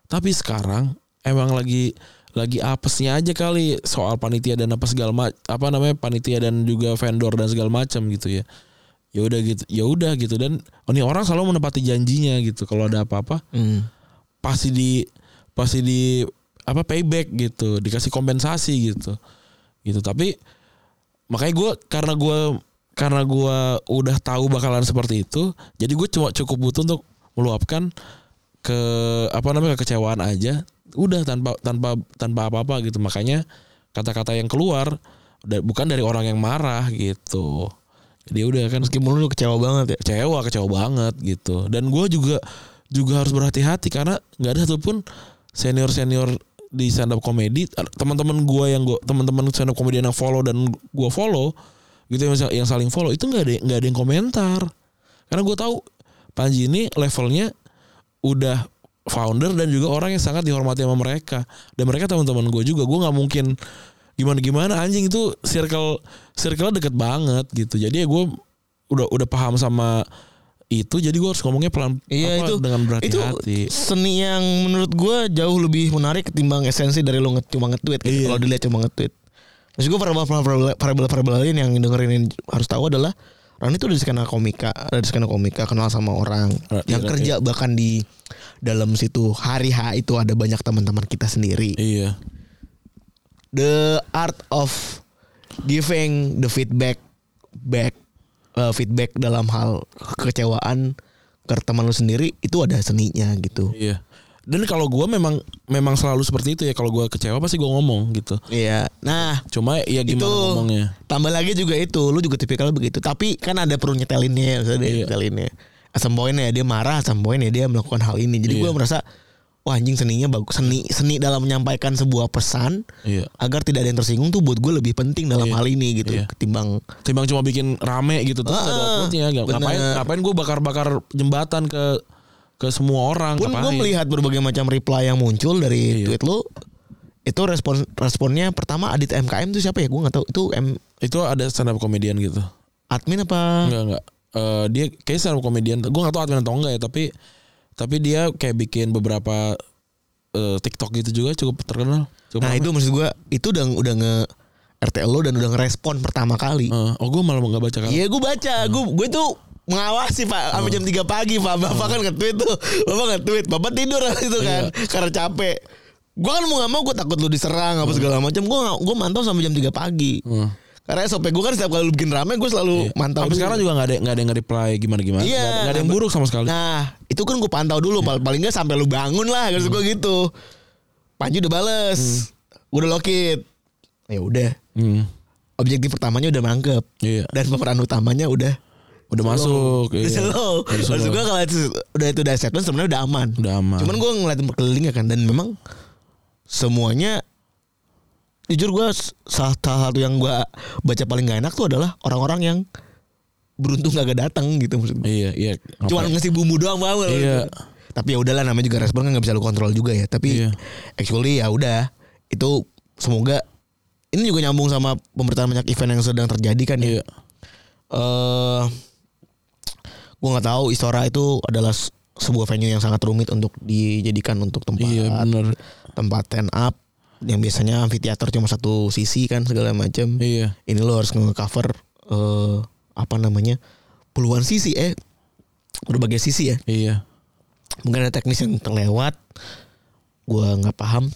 Tapi sekarang emang lagi lagi apesnya aja kali soal panitia dan apa segala ma- apa namanya panitia dan juga vendor dan segala macam gitu ya. Ya udah gitu, ya udah gitu dan oh ini orang selalu menepati janjinya gitu. Kalau ada apa-apa hmm. pasti di pasti di apa payback gitu, dikasih kompensasi gitu. Gitu tapi makanya gue karena gue karena gue udah tahu bakalan seperti itu, jadi gue cuma cukup butuh untuk meluapkan ke apa namanya kekecewaan aja udah tanpa tanpa tanpa apa-apa gitu makanya kata-kata yang keluar bukan dari orang yang marah gitu jadi udah kan meskipun lu kecewa banget ya kecewa kecewa banget gitu dan gue juga juga harus berhati-hati karena nggak ada satupun senior senior di stand up comedy teman-teman gue yang gue teman-teman stand up comedian yang follow dan gue follow gitu yang saling follow itu nggak ada nggak ada yang komentar karena gue tahu Panji ini levelnya udah founder dan juga orang yang sangat dihormati sama mereka dan mereka teman-teman gue juga gue nggak mungkin gimana-gimana anjing itu circle circle deket banget gitu jadi ya gue udah udah paham sama itu jadi gue harus ngomongnya pelan iya, apa, itu, dengan berhati-hati. Itu seni yang menurut gue jauh lebih menarik ketimbang esensi dari lo nge- cuma nge-tweet gitu. Iya. Kalau dilihat cuma nge-tweet maksud gue parabel-parabel lain yang dengerin harus tahu adalah Rani itu udah di skena komika, ada di skena komika kenal sama orang R- yang R- kerja R- bahkan di dalam situ hari H itu ada banyak teman-teman kita sendiri. Iya. The art of giving the feedback back uh, feedback dalam hal kekecewaan ke teman lu sendiri itu ada seninya gitu. Iya. Dan kalau gue memang memang selalu seperti itu ya kalau gue kecewa pasti gue ngomong gitu. Iya. Nah, cuma ya gimana itu, ngomongnya. Tambah lagi juga itu, lu juga tipikalnya begitu. Tapi kan ada perlu nyetelinnya, misalnya iya. nyetelinnya. Asam poinnya dia marah, asam poinnya dia melakukan hal ini. Jadi iya. gue merasa wah anjing seninya bagus, seni seni dalam menyampaikan sebuah pesan iya. agar tidak ada yang tersinggung tuh buat gue lebih penting dalam iya. hal ini gitu iya. ketimbang ketimbang cuma bikin rame gitu terus ah, ada outputnya. Ngapain ngapain gue bakar-bakar jembatan ke ke semua orang. Pun gue melihat berbagai macam reply yang muncul dari iya. tweet lu. Itu respon responnya pertama Adit M K M itu siapa ya? Gue nggak tahu. Itu M. Itu ada stand up comedian gitu. Admin apa? Enggak enggak. uh, dia kayak stand up komedian, gue nggak tahu admin atau enggak ya, tapi tapi dia kayak bikin beberapa uh, TikTok gitu juga cukup terkenal. Cukup nah ramai. Itu maksud gue itu udah udah nge R T L lo dan udah ngerespon pertama kali. Uh, oh gue malah nggak baca kan? Iya gue baca, uh. gue gue tuh mengawasi Pak sampai uh. jam tiga pagi Pak. Bapak uh. kan nge-tweet tuh, bapak nge-tweet, bapak tidur gitu kan iya. karena capek. Gue kan mau nggak mau, gue takut lu diserang apa segala macam. Gue gue mantau sampai jam tiga pagi. Uh. Karena S O P gue kan setiap kali lu bikin rame gue selalu iya. mantau. Tapi sekarang juga nggak ada nggak ada yang reply gimana gimana. Iya. Gak, gak ada yang buruk sama sekali. Nah itu kan gue pantau dulu iya. paling nggak sampai lu bangun lah. Terus hmm. gue gitu. Panji udah bales, hmm. udah lokit. Ya udah. Hmm. Objektif pertamanya udah mangkep. Iya. Dan pemeran utamanya udah udah slow. masuk. Udah iya. slow. Maksud gue kalau itu udah itu udah statement sebenarnya udah aman. Udah aman. Cuman gue ngeliatin perkelilingnya kan dan memang semuanya jujur gue salah satu yang gue baca paling gak enak tuh adalah orang-orang yang beruntung gak datang gitu maksudnya. Iya iya. Cuman ngasih bumbu doang bang. Iya. Gitu. Tapi ya udahlah namanya juga respon kan gak bisa lu kontrol juga ya. Tapi iya. actually ya udah itu semoga ini juga nyambung sama pemberitaan banyak event yang sedang terjadi kan ya. Iya. Uh, gue nggak tahu Istora itu adalah sebuah venue yang sangat rumit untuk dijadikan untuk tempat iya, tempat stand up yang biasanya amfiteater cuma satu sisi kan segala macam. Iya. Ini lo harus nge-cover uh, apa namanya puluhan sisi eh berbagai sisi ya. Iya. Mungkin ada teknis yang terlewat, gue nggak paham.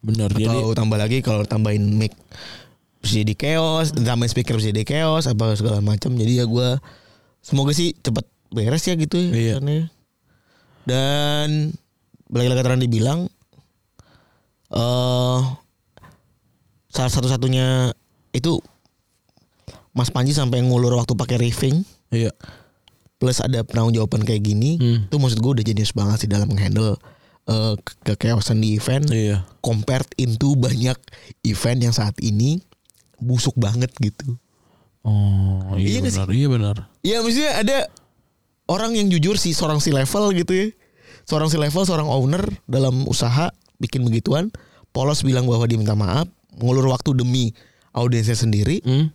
Benar. Atau jadi, tambah lagi kalau tambahin mic bisa jadi chaos, tambahin speaker bisa jadi chaos apa segala macam. Jadi ya gue semoga sih cepat beres ya gitu ya. Iya. Dan lagi-lagi terang dibilang uh, salah satu-satunya itu Mas Panji sampai ngulur waktu pakai riffing. Iya. Plus ada penanggung jawaban kayak gini, hmm. itu maksud gue udah jenius banget sih dalam menghandle Uh, kekeosan di event iya. compared into banyak event yang saat ini busuk banget gitu. Oh iya, iya benar iya benar. Iya maksudnya ada orang yang jujur sih seorang si level gitu ya. Seorang si level seorang owner dalam usaha bikin begituan polos bilang bahwa dia minta maaf ngulur waktu demi audiensnya sendiri. Hmm.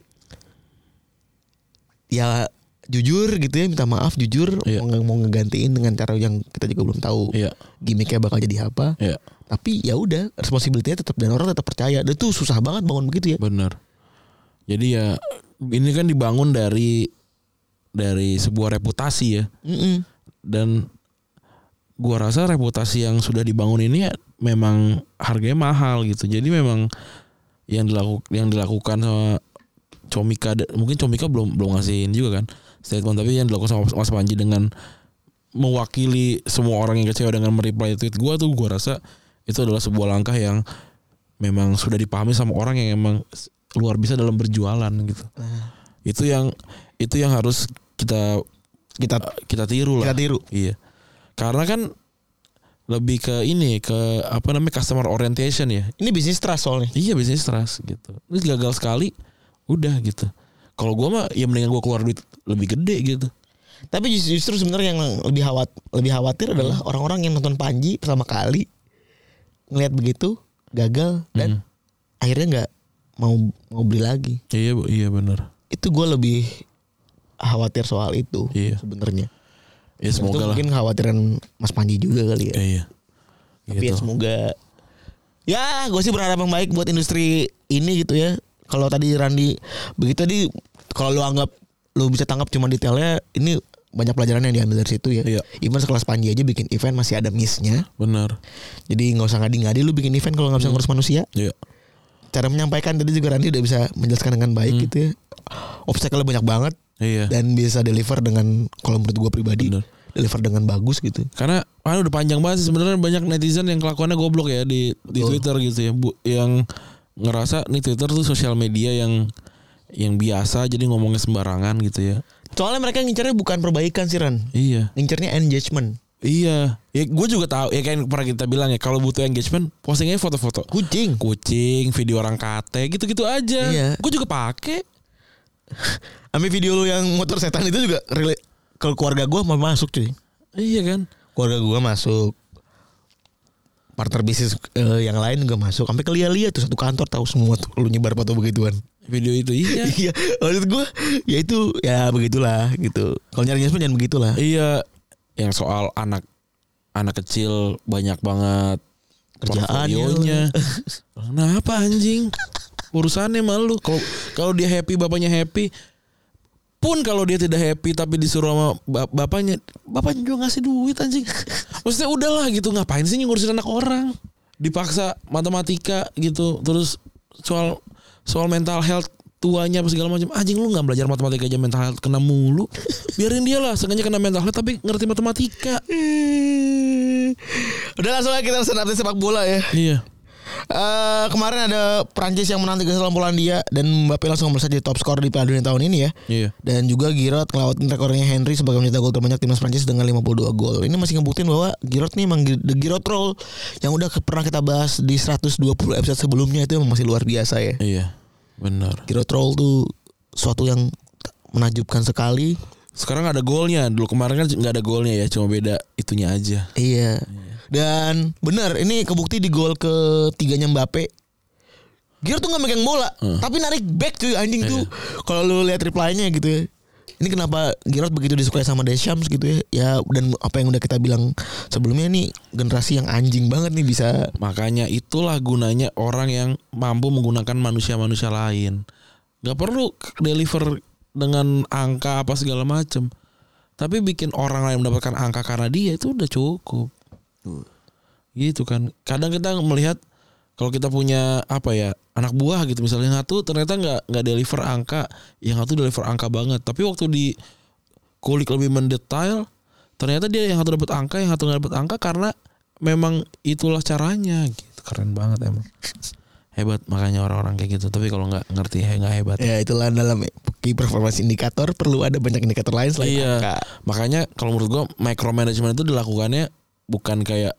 Ya jujur gitu ya minta maaf jujur iya. mau, mau ngegantiin dengan cara yang kita juga belum tahu iya. gimmicknya bakal jadi apa iya. tapi ya udah responsibility-nya tetap dan orang tetap percaya dan itu susah banget bangun begitu ya benar jadi ya ini kan dibangun dari dari sebuah reputasi ya mm-mm. dan gua rasa reputasi yang sudah dibangun ini ya memang harganya mahal gitu jadi memang yang dilakukan yang dilakukan sama Comika mungkin Comika belum belum ngasihin juga kan statement tapi yang dilakukan sama Mas Panji dengan mewakili semua orang yang kecewa dengan mereply tweet gue tuh gue rasa itu adalah sebuah langkah yang memang sudah dipahami sama orang yang emang luar biasa dalam berjualan gitu uh. itu yang itu yang harus kita kita kita tiru lah kita tiru iya karena kan lebih ke ini ke apa namanya customer orientation ya ini bisnis trust soalnya iya bisnis trust gitu ini gagal sekali udah gitu. Kalau gue mah ya mendingan gue keluar duit lebih gede gitu. Tapi justru, justru sebenarnya yang lebih khawat lebih khawatir hmm. adalah orang-orang yang nonton Panji pertama kali ngelihat begitu gagal dan hmm. akhirnya nggak mau mau beli lagi. Iya iya benar. Itu gue lebih khawatir soal itu iya. sebenarnya. Ya, semoga itu lah. Mungkin khawatiran Mas Panji juga kali ya. Iya. Tapi gitu. Ya semoga. Ya gue sih berharap yang baik buat industri ini gitu ya. Kalau tadi Randi begitu tadi kalau lu anggap lu bisa tangkap cuma detailnya ini banyak pelajaran yang diambil dari situ ya. Iya. Even sekelas Panji aja bikin event masih ada miss-nya. Benar. Jadi nggak usah ngadi-ngadi lu bikin event kalau nggak bisa ngurus manusia. Iya. Cara menyampaikan tadi juga Randi udah bisa menjelaskan dengan baik hmm. gitu ya. Obstacle-nya banyak banget. Iya. Dan bisa deliver dengan kalau menurut gue pribadi. Bener. Deliver dengan bagus gitu. Karena kan udah panjang banget sebenarnya banyak netizen yang kelakuannya goblok ya di di oh. Twitter gitu ya. Bu, yang ngerasa nih Twitter tuh sosial media yang yang biasa jadi ngomongnya sembarangan gitu ya. Soalnya mereka ngincarnya bukan perbaikan sih Ran. Iya. Ngincarnya engagement. Iya. Ya gue juga tahu ya kan pernah kita bilang ya kalau butuh engagement postingnya foto-foto kucing, kucing, video orang kate gitu-gitu aja. Iya. Gue juga pakai. Ambil video lu yang motor setan itu juga ke keluarga gue mau masuk cuy. Iya kan. Keluarga gue masuk. Partner bisnis uh, yang lain juga masuk sampai ke lia-lia tuh satu kantor tahu semua tuh lu nyebar foto begituan. video itu. Iya. Iya. Maksud gue ya itu ya begitulah gitu. Kalau nyarinya pun jangan begitulah. Iya. Yang soal anak anak kecil banyak banget kerjaannya. Kenapa anjing? Urusannya malu. Kalau kalau dia happy bapaknya happy. Pun kalau dia tidak happy tapi disuruh sama bap- bapaknya, bapaknya juga ngasih duit anjing. Maksudnya udahlah gitu, ngapain sih ngurusin anak orang? Dipaksa matematika gitu, terus soal soal mental health tuanya apa segala macam. Anjing lu enggak belajar matematika aja mental health kena mulu. Biarin dia lah, sengaja kena mental health tapi ngerti matematika. Udah langsung aja kita senapin sepak bola ya. Iya. Uh, kemarin ada Prancis yang menang tiga satu Polandia dan Mbappe langsung melesat jadi top skor di Piala Dunia tahun ini ya. Iya. Dan juga Giroud ngelawatin rekornya Henry sebagai pencetak gol terbanyak timnas Prancis dengan lima puluh dua gol. Ini masih ngebuktiin bahwa Giroud nih emang the Giroud role yang udah pernah kita bahas di seratus dua puluh episode sebelumnya itu emang masih luar biasa ya. Iya. Benar. Giroud role tuh suatu yang menakjubkan sekali. Sekarang ada golnya. Dulu kemarin kan enggak ada golnya ya, cuma beda itunya aja. Iya. Iya. Dan benar, ini kebukti di gol ketiganya Mbappe. Giroud tuh nggak megang bola, uh. tapi narik back cuy anjing tuh. Kalau lu lihat reply-nya gitu ya. Ini kenapa Giroud begitu disukai sama Deschamps gitu ya? Ya dan apa yang udah kita bilang sebelumnya nih, generasi yang anjing banget nih bisa. Makanya itulah gunanya orang yang mampu menggunakan manusia-manusia lain. Gak perlu deliver dengan angka apa segala macem. Tapi bikin orang lain mendapatkan angka karena dia itu udah cukup. Gitu kan. Kadang kita melihat kalau kita punya apa ya, anak buah gitu misalnya satu ternyata nggak nggak deliver angka, yang satu deliver angka banget. Tapi waktu di kulik lebih mendetail, ternyata dia yang satu dapat angka, yang satu nggak dapat angka karena memang itulah caranya. Gitu. Keren banget emang. Hebat makanya orang-orang kayak gitu. Tapi kalau nggak ngerti ya nggak hebat. Ya itulah dalam key performance indikator perlu ada banyak indikator lain selain iya. angka. Makanya kalau menurut gua micromanagement itu dilakukannya bukan kayak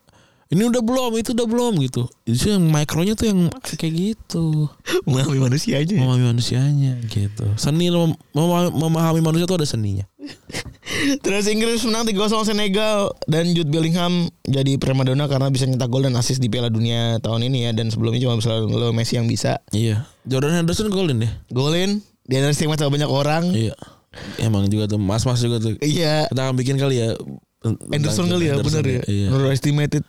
ini udah belum, itu udah belum gitu. Itu yang mikronya tuh yang kayak gitu. Memahami manusianya. Memahami manusianya gitu. Seni mem- mem- memahami manusia tuh ada seninya. Terus Inggris menang tiga nol Senegal dan Jude Bellingham jadi primadona karena bisa nyetak gol dan assist di Piala Dunia tahun ini ya, dan sebelumnya cuma Lionel Messi yang bisa. Iya. Jordan Henderson golin deh. Golin. Dia dari stigma sama banyak orang. Iya. Emang juga tuh mas-mas juga tuh. Iya. Kita akan bikin kali ya. Anderson kali ya, benar ya. Iya. Underestimated.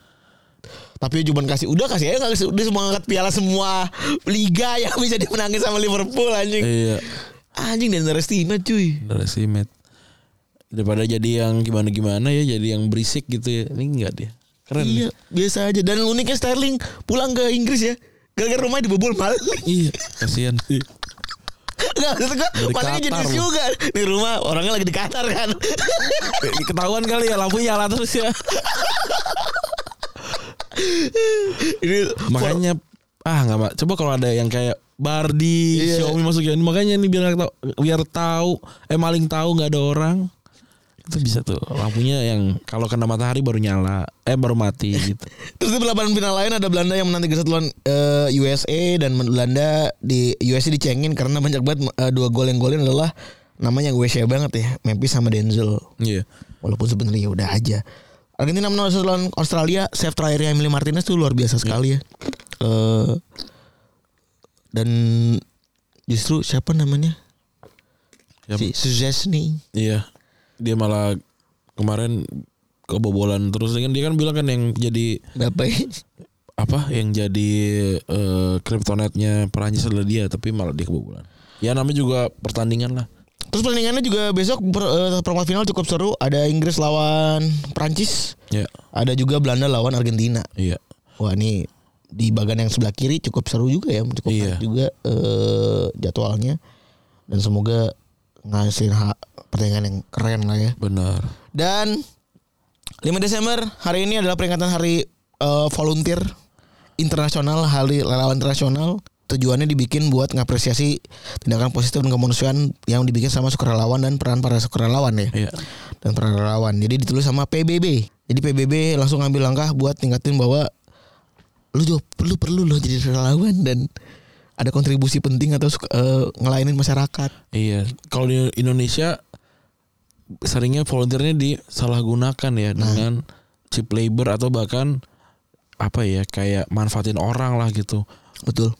Tapi cuma kasih udah kasih aja kasih udah semua angkat piala semua liga yang bisa dimenangin sama Liverpool anjing. Iya. Anjing dan underestimate cuy. Underestimate. Daripada jadi yang gimana-gimana ya, jadi yang berisik gitu ya. Ini enggak dia. Keren. Iya, biasa aja. Dan uniknya Sterling pulang ke Inggris ya. Gara-gara rumahnya dibobol maling. Iya, kasihan. Enggak, padahal jenis juga. Di rumah orangnya lagi di Qatar kan. Ketahuan kali ya lampu nyala terus ya. Ini makanya for... ah enggak, Pak. Coba kalau ada yang kayak Bardi, yeah. Xiaomi masukin. Makanya ini biar biar tahu eh maling tahu enggak ada orang. Itu bisa tuh lampunya yang kalau kena matahari baru nyala eh baru mati gitu. Terus di perlawanan final lain ada Belanda yang menang tiga satu lawan uh, U S A dan Belanda di U S A dicengin karena banyak banget uh, dua gol yang golin adalah namanya U S A banget ya, Memphis sama Denzel. Iya. Yeah. Walaupun sebenarnya udah aja. Argentina menang satu lawan Australia, save terakhirnya Emily Martinez tuh luar biasa yeah. sekali ya. Uh, dan justru siapa namanya? Siapa? Si Sujesni. Iya. Yeah. Dia malah kemarin kebobolan terus kan, dia kan bilang kan yang jadi Mbappe apa yang jadi uh, kryptonetnya Perancis adalah dia, tapi malah dia kebobolan. Ya namanya juga pertandingan lah. Terus pertandingannya juga besok per, uh, perempat final cukup seru, ada Inggris lawan Perancis. Yeah. Ada juga Belanda lawan Argentina. Iya. Yeah. Wah ini di bagian yang sebelah kiri cukup seru juga ya, cukup yeah. juga uh, jadwalnya. Dan semoga ngasihin hak pertandingan yang keren lah ya. Benar. Dan lima Desember hari ini adalah peringatan hari uh, volunteer internasional, hari relawan internasional. Tujuannya dibikin buat ngapresiasi tindakan positif dan kemanusiaan yang dibikin sama sukarelawan dan peran para sukarelawan ya. Iya. Dan peran relawan. Jadi ditulis sama P B B. Jadi P B B langsung ngambil langkah buat tingkatin bahwa lu juga perlu perlu lo jadi relawan dan ada kontribusi penting atau uh, ngelainin masyarakat. Iya. Kalau di Indonesia seringnya volunteernya disalahgunakan ya, nah. dengan cheap labor atau bahkan apa ya kayak manfaatin orang lah gitu. Betul.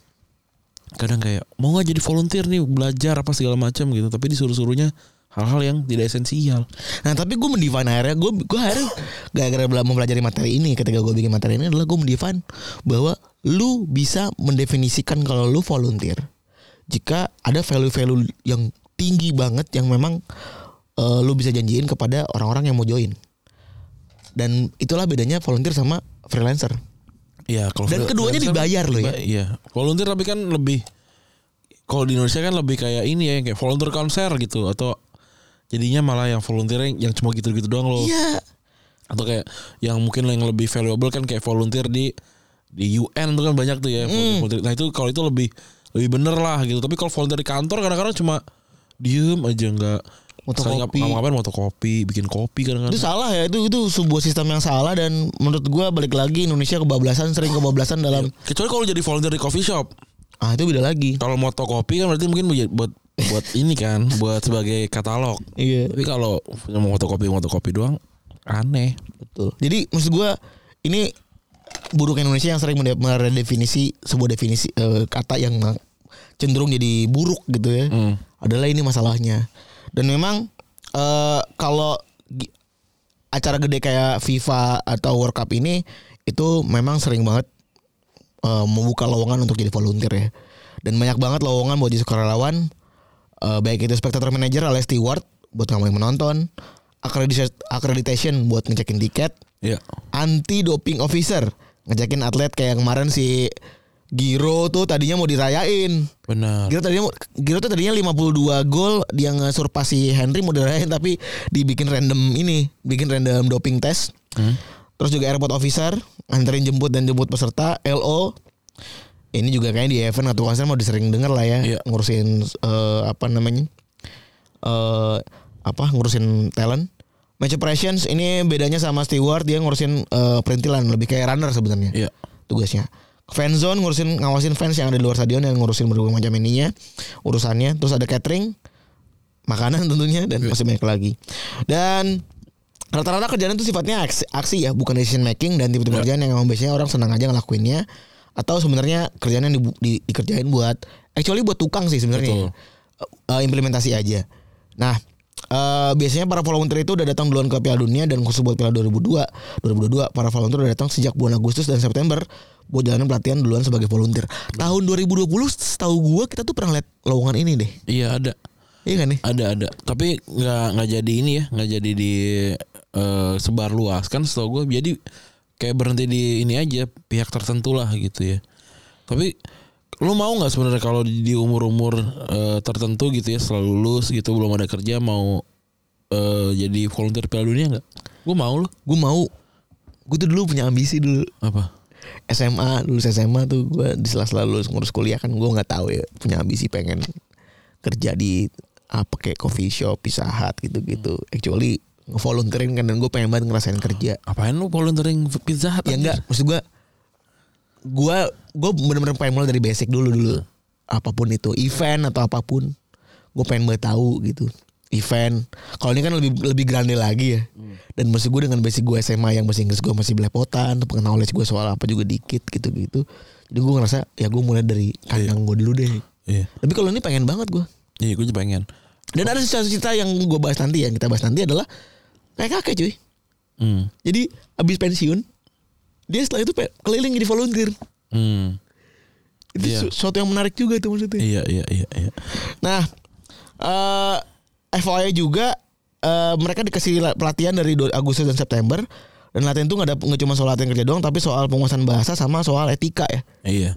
kadang kayak mau nggak jadi volunteer nih, belajar apa segala macam gitu, tapi disuruh-suruhnya hal-hal yang tidak esensial. Nah tapi gue mendefine akhirnya, gue gue akhirnya gara-gara bela- mempelajari materi ini, ketika gue bikin materi ini adalah gue mendefine bahwa lu bisa mendefinisikan kalau lu volunteer jika ada value-value yang tinggi banget yang memang uh, lu bisa janjiin kepada orang-orang yang mau join. Dan itulah bedanya volunteer sama freelancer. Ya, kalau dan keduanya dibayar loh ya. Iya. Volunteer tapi kan lebih, kalau di Indonesia kan lebih kayak ini ya, yang kayak volunteer konser gitu, atau jadinya malah yang volunteer yang cuma gitu-gitu doang loh. Iya. Atau kayak yang mungkin yang lebih valuable kan kayak volunteer di di U N itu kan banyak tuh ya. Mm. Volunteer. Nah itu kalau itu lebih lebih bener lah gitu. Tapi kalau volunteer di kantor kadang-kadang cuma diem aja, nggak motokopi, ngapain motokopi, bikin kopi kadang-kadang. Itu salah ya, itu itu sebuah sistem yang salah, dan menurut gue balik lagi Indonesia kebablasan, sering kebablasan dalam. Kecuali kalau jadi volunteer di coffee shop. Ah itu beda lagi. Kalau motokopi kan berarti mungkin buat buat ini kan, buat sebagai katalog. Iya. Tapi kalau mau motokopi motokopi doang aneh. Betul. Jadi maksud gue ini buruk Indonesia yang sering meredefinisi sebuah definisi uh, kata yang cenderung jadi buruk gitu ya. Hmm. Adalah ini masalahnya. Dan memang uh, kalau gi- acara gede kayak FIFA atau World Cup ini itu memang sering banget uh, membuka lowongan untuk jadi volunteer ya. Dan banyak banget lowongan buat jadi sukarelawan, uh, baik itu spectator manager alias steward buat ngamain penonton, accreditation buat ngecekin tiket, yeah. Anti doping officer ngecekin atlet kayak kemarin si Giroud tuh tadinya mau dirayain. Benar. Giroud tadinya Giroud tuh tadinya lima puluh dua gol, dia ngesurpasi Henry mau dirayain, tapi dibikin random ini, bikin random doping test. Hmm. Terus juga airport officer anterin jemput dan jemput peserta, L O. Ini juga kayaknya di event atau konser mau disering denger lah ya, yeah. Ngurusin uh, apa namanya? Uh, apa ngurusin talent. Match operations ini bedanya sama steward, dia ngurusin uh, perintilan, lebih kayak runner sebenarnya. Iya. Yeah. Tugasnya. Fanzone ngurusin ngawasin fans yang ada di luar stadion, yang ngurusin berbagai macam ininya, urusannya. Terus ada catering, makanan tentunya, dan masih banyak lagi. Dan rata-rata kerjaan itu sifatnya aksi, aksi ya, bukan decision making, dan tipe-tipe kerjaan yang memang biasanya orang senang aja ngelakuinnya, atau sebenarnya kerjaan yang di, di, dikerjain buat actually buat tukang sih sebenarnya. Uh, implementasi aja. Nah, Uh, biasanya para volunteer itu udah datang duluan ke Piala Dunia, dan khusus buat Piala dua ribu dua para volunteer udah datang sejak bulan Agustus dan September buat jalanin pelatihan duluan sebagai volunteer. Tahun dua ribu dua puluh setahu gue kita tuh pernah liat lowongan ini deh. Iya ada. Iya kan nih? Ada ada. Tapi nggak nggak jadi ini ya, nggak jadi di uh, sebar luas kan setahu gue. Jadi kayak berhenti di ini aja, pihak tertentu lah gitu ya. Tapi lu mau nggak sebenarnya kalau di umur-umur uh, tertentu gitu ya, setelah lulus gitu belum ada kerja, mau uh, jadi volunteer Piala Dunia nggak? Gue mau lo. Gue mau. Gue tuh dulu punya ambisi dulu. Apa? S M A, lulus S M A tuh gue di sela-sela lulus ngurus kuliah kan, gue nggak tahu ya, punya ambisi pengen kerja di apa kayak coffee shop, Pizza Hut gitu-gitu. Actually ngevolunteerin kan, dan gue pengen banget ngerasain kerja. Apain lu volunteering Pizza Hut? Ya enggak, maksud gue. Gue gue bener-bener pengen mulai dari basic dulu dulu apapun itu, event atau apapun gue pengen banget tahu gitu. Event kalau ini kan lebih lebih grande lagi ya, dan maksud gue dengan basic gue S M A yang bahasa Inggris gue masih belepotan, pengenalan gue soal apa juga dikit gitu gitu jadi gue ngerasa ya gue mulai dari kandang gue dulu deh. Iya. Tapi kalau ini pengen banget gue. Iya, gue juga pengen. Dan ada sesuatu cerita yang gue bahas nanti, yang kita bahas nanti adalah kayak kakek cuy. Mm. Jadi abis pensiun dia setelah itu keliling jadi volunteer. Hmm. Itu yeah. Sesuatu yang menarik juga tuh maksudnya. Iya iya iya. iya. Nah, uh, F Y I juga uh, mereka dikasih pelatihan dari Agustus dan September, dan latihan itu nggak ada nggak cuma soal latihan kerja doang, tapi soal penguasaan bahasa sama soal etika ya. Iya.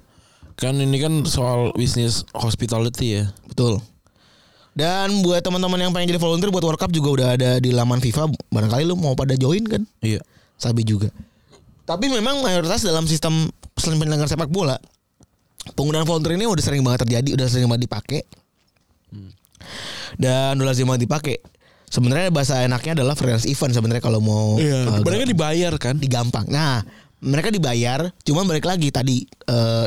Kan ini kan soal bisnis hospitality ya. Betul. Dan buat teman-teman yang pengen jadi volunteer buat World Cup juga udah ada di laman FIFA. Barangkali lu mau pada join kan? Iya. Sabi juga. Tapi memang mayoritas dalam sistem penyelenggaraan sepak bola, penggunaan volunteer ini udah sering banget terjadi, udah sering banget dipakai, dan udah sering banget dipakai. Sebenarnya bahasa enaknya adalah freelance event sebenarnya kalau mau. Iya, uh, mereka g- dibayar kan? Digampang. Nah, mereka dibayar, cuman balik lagi tadi uh,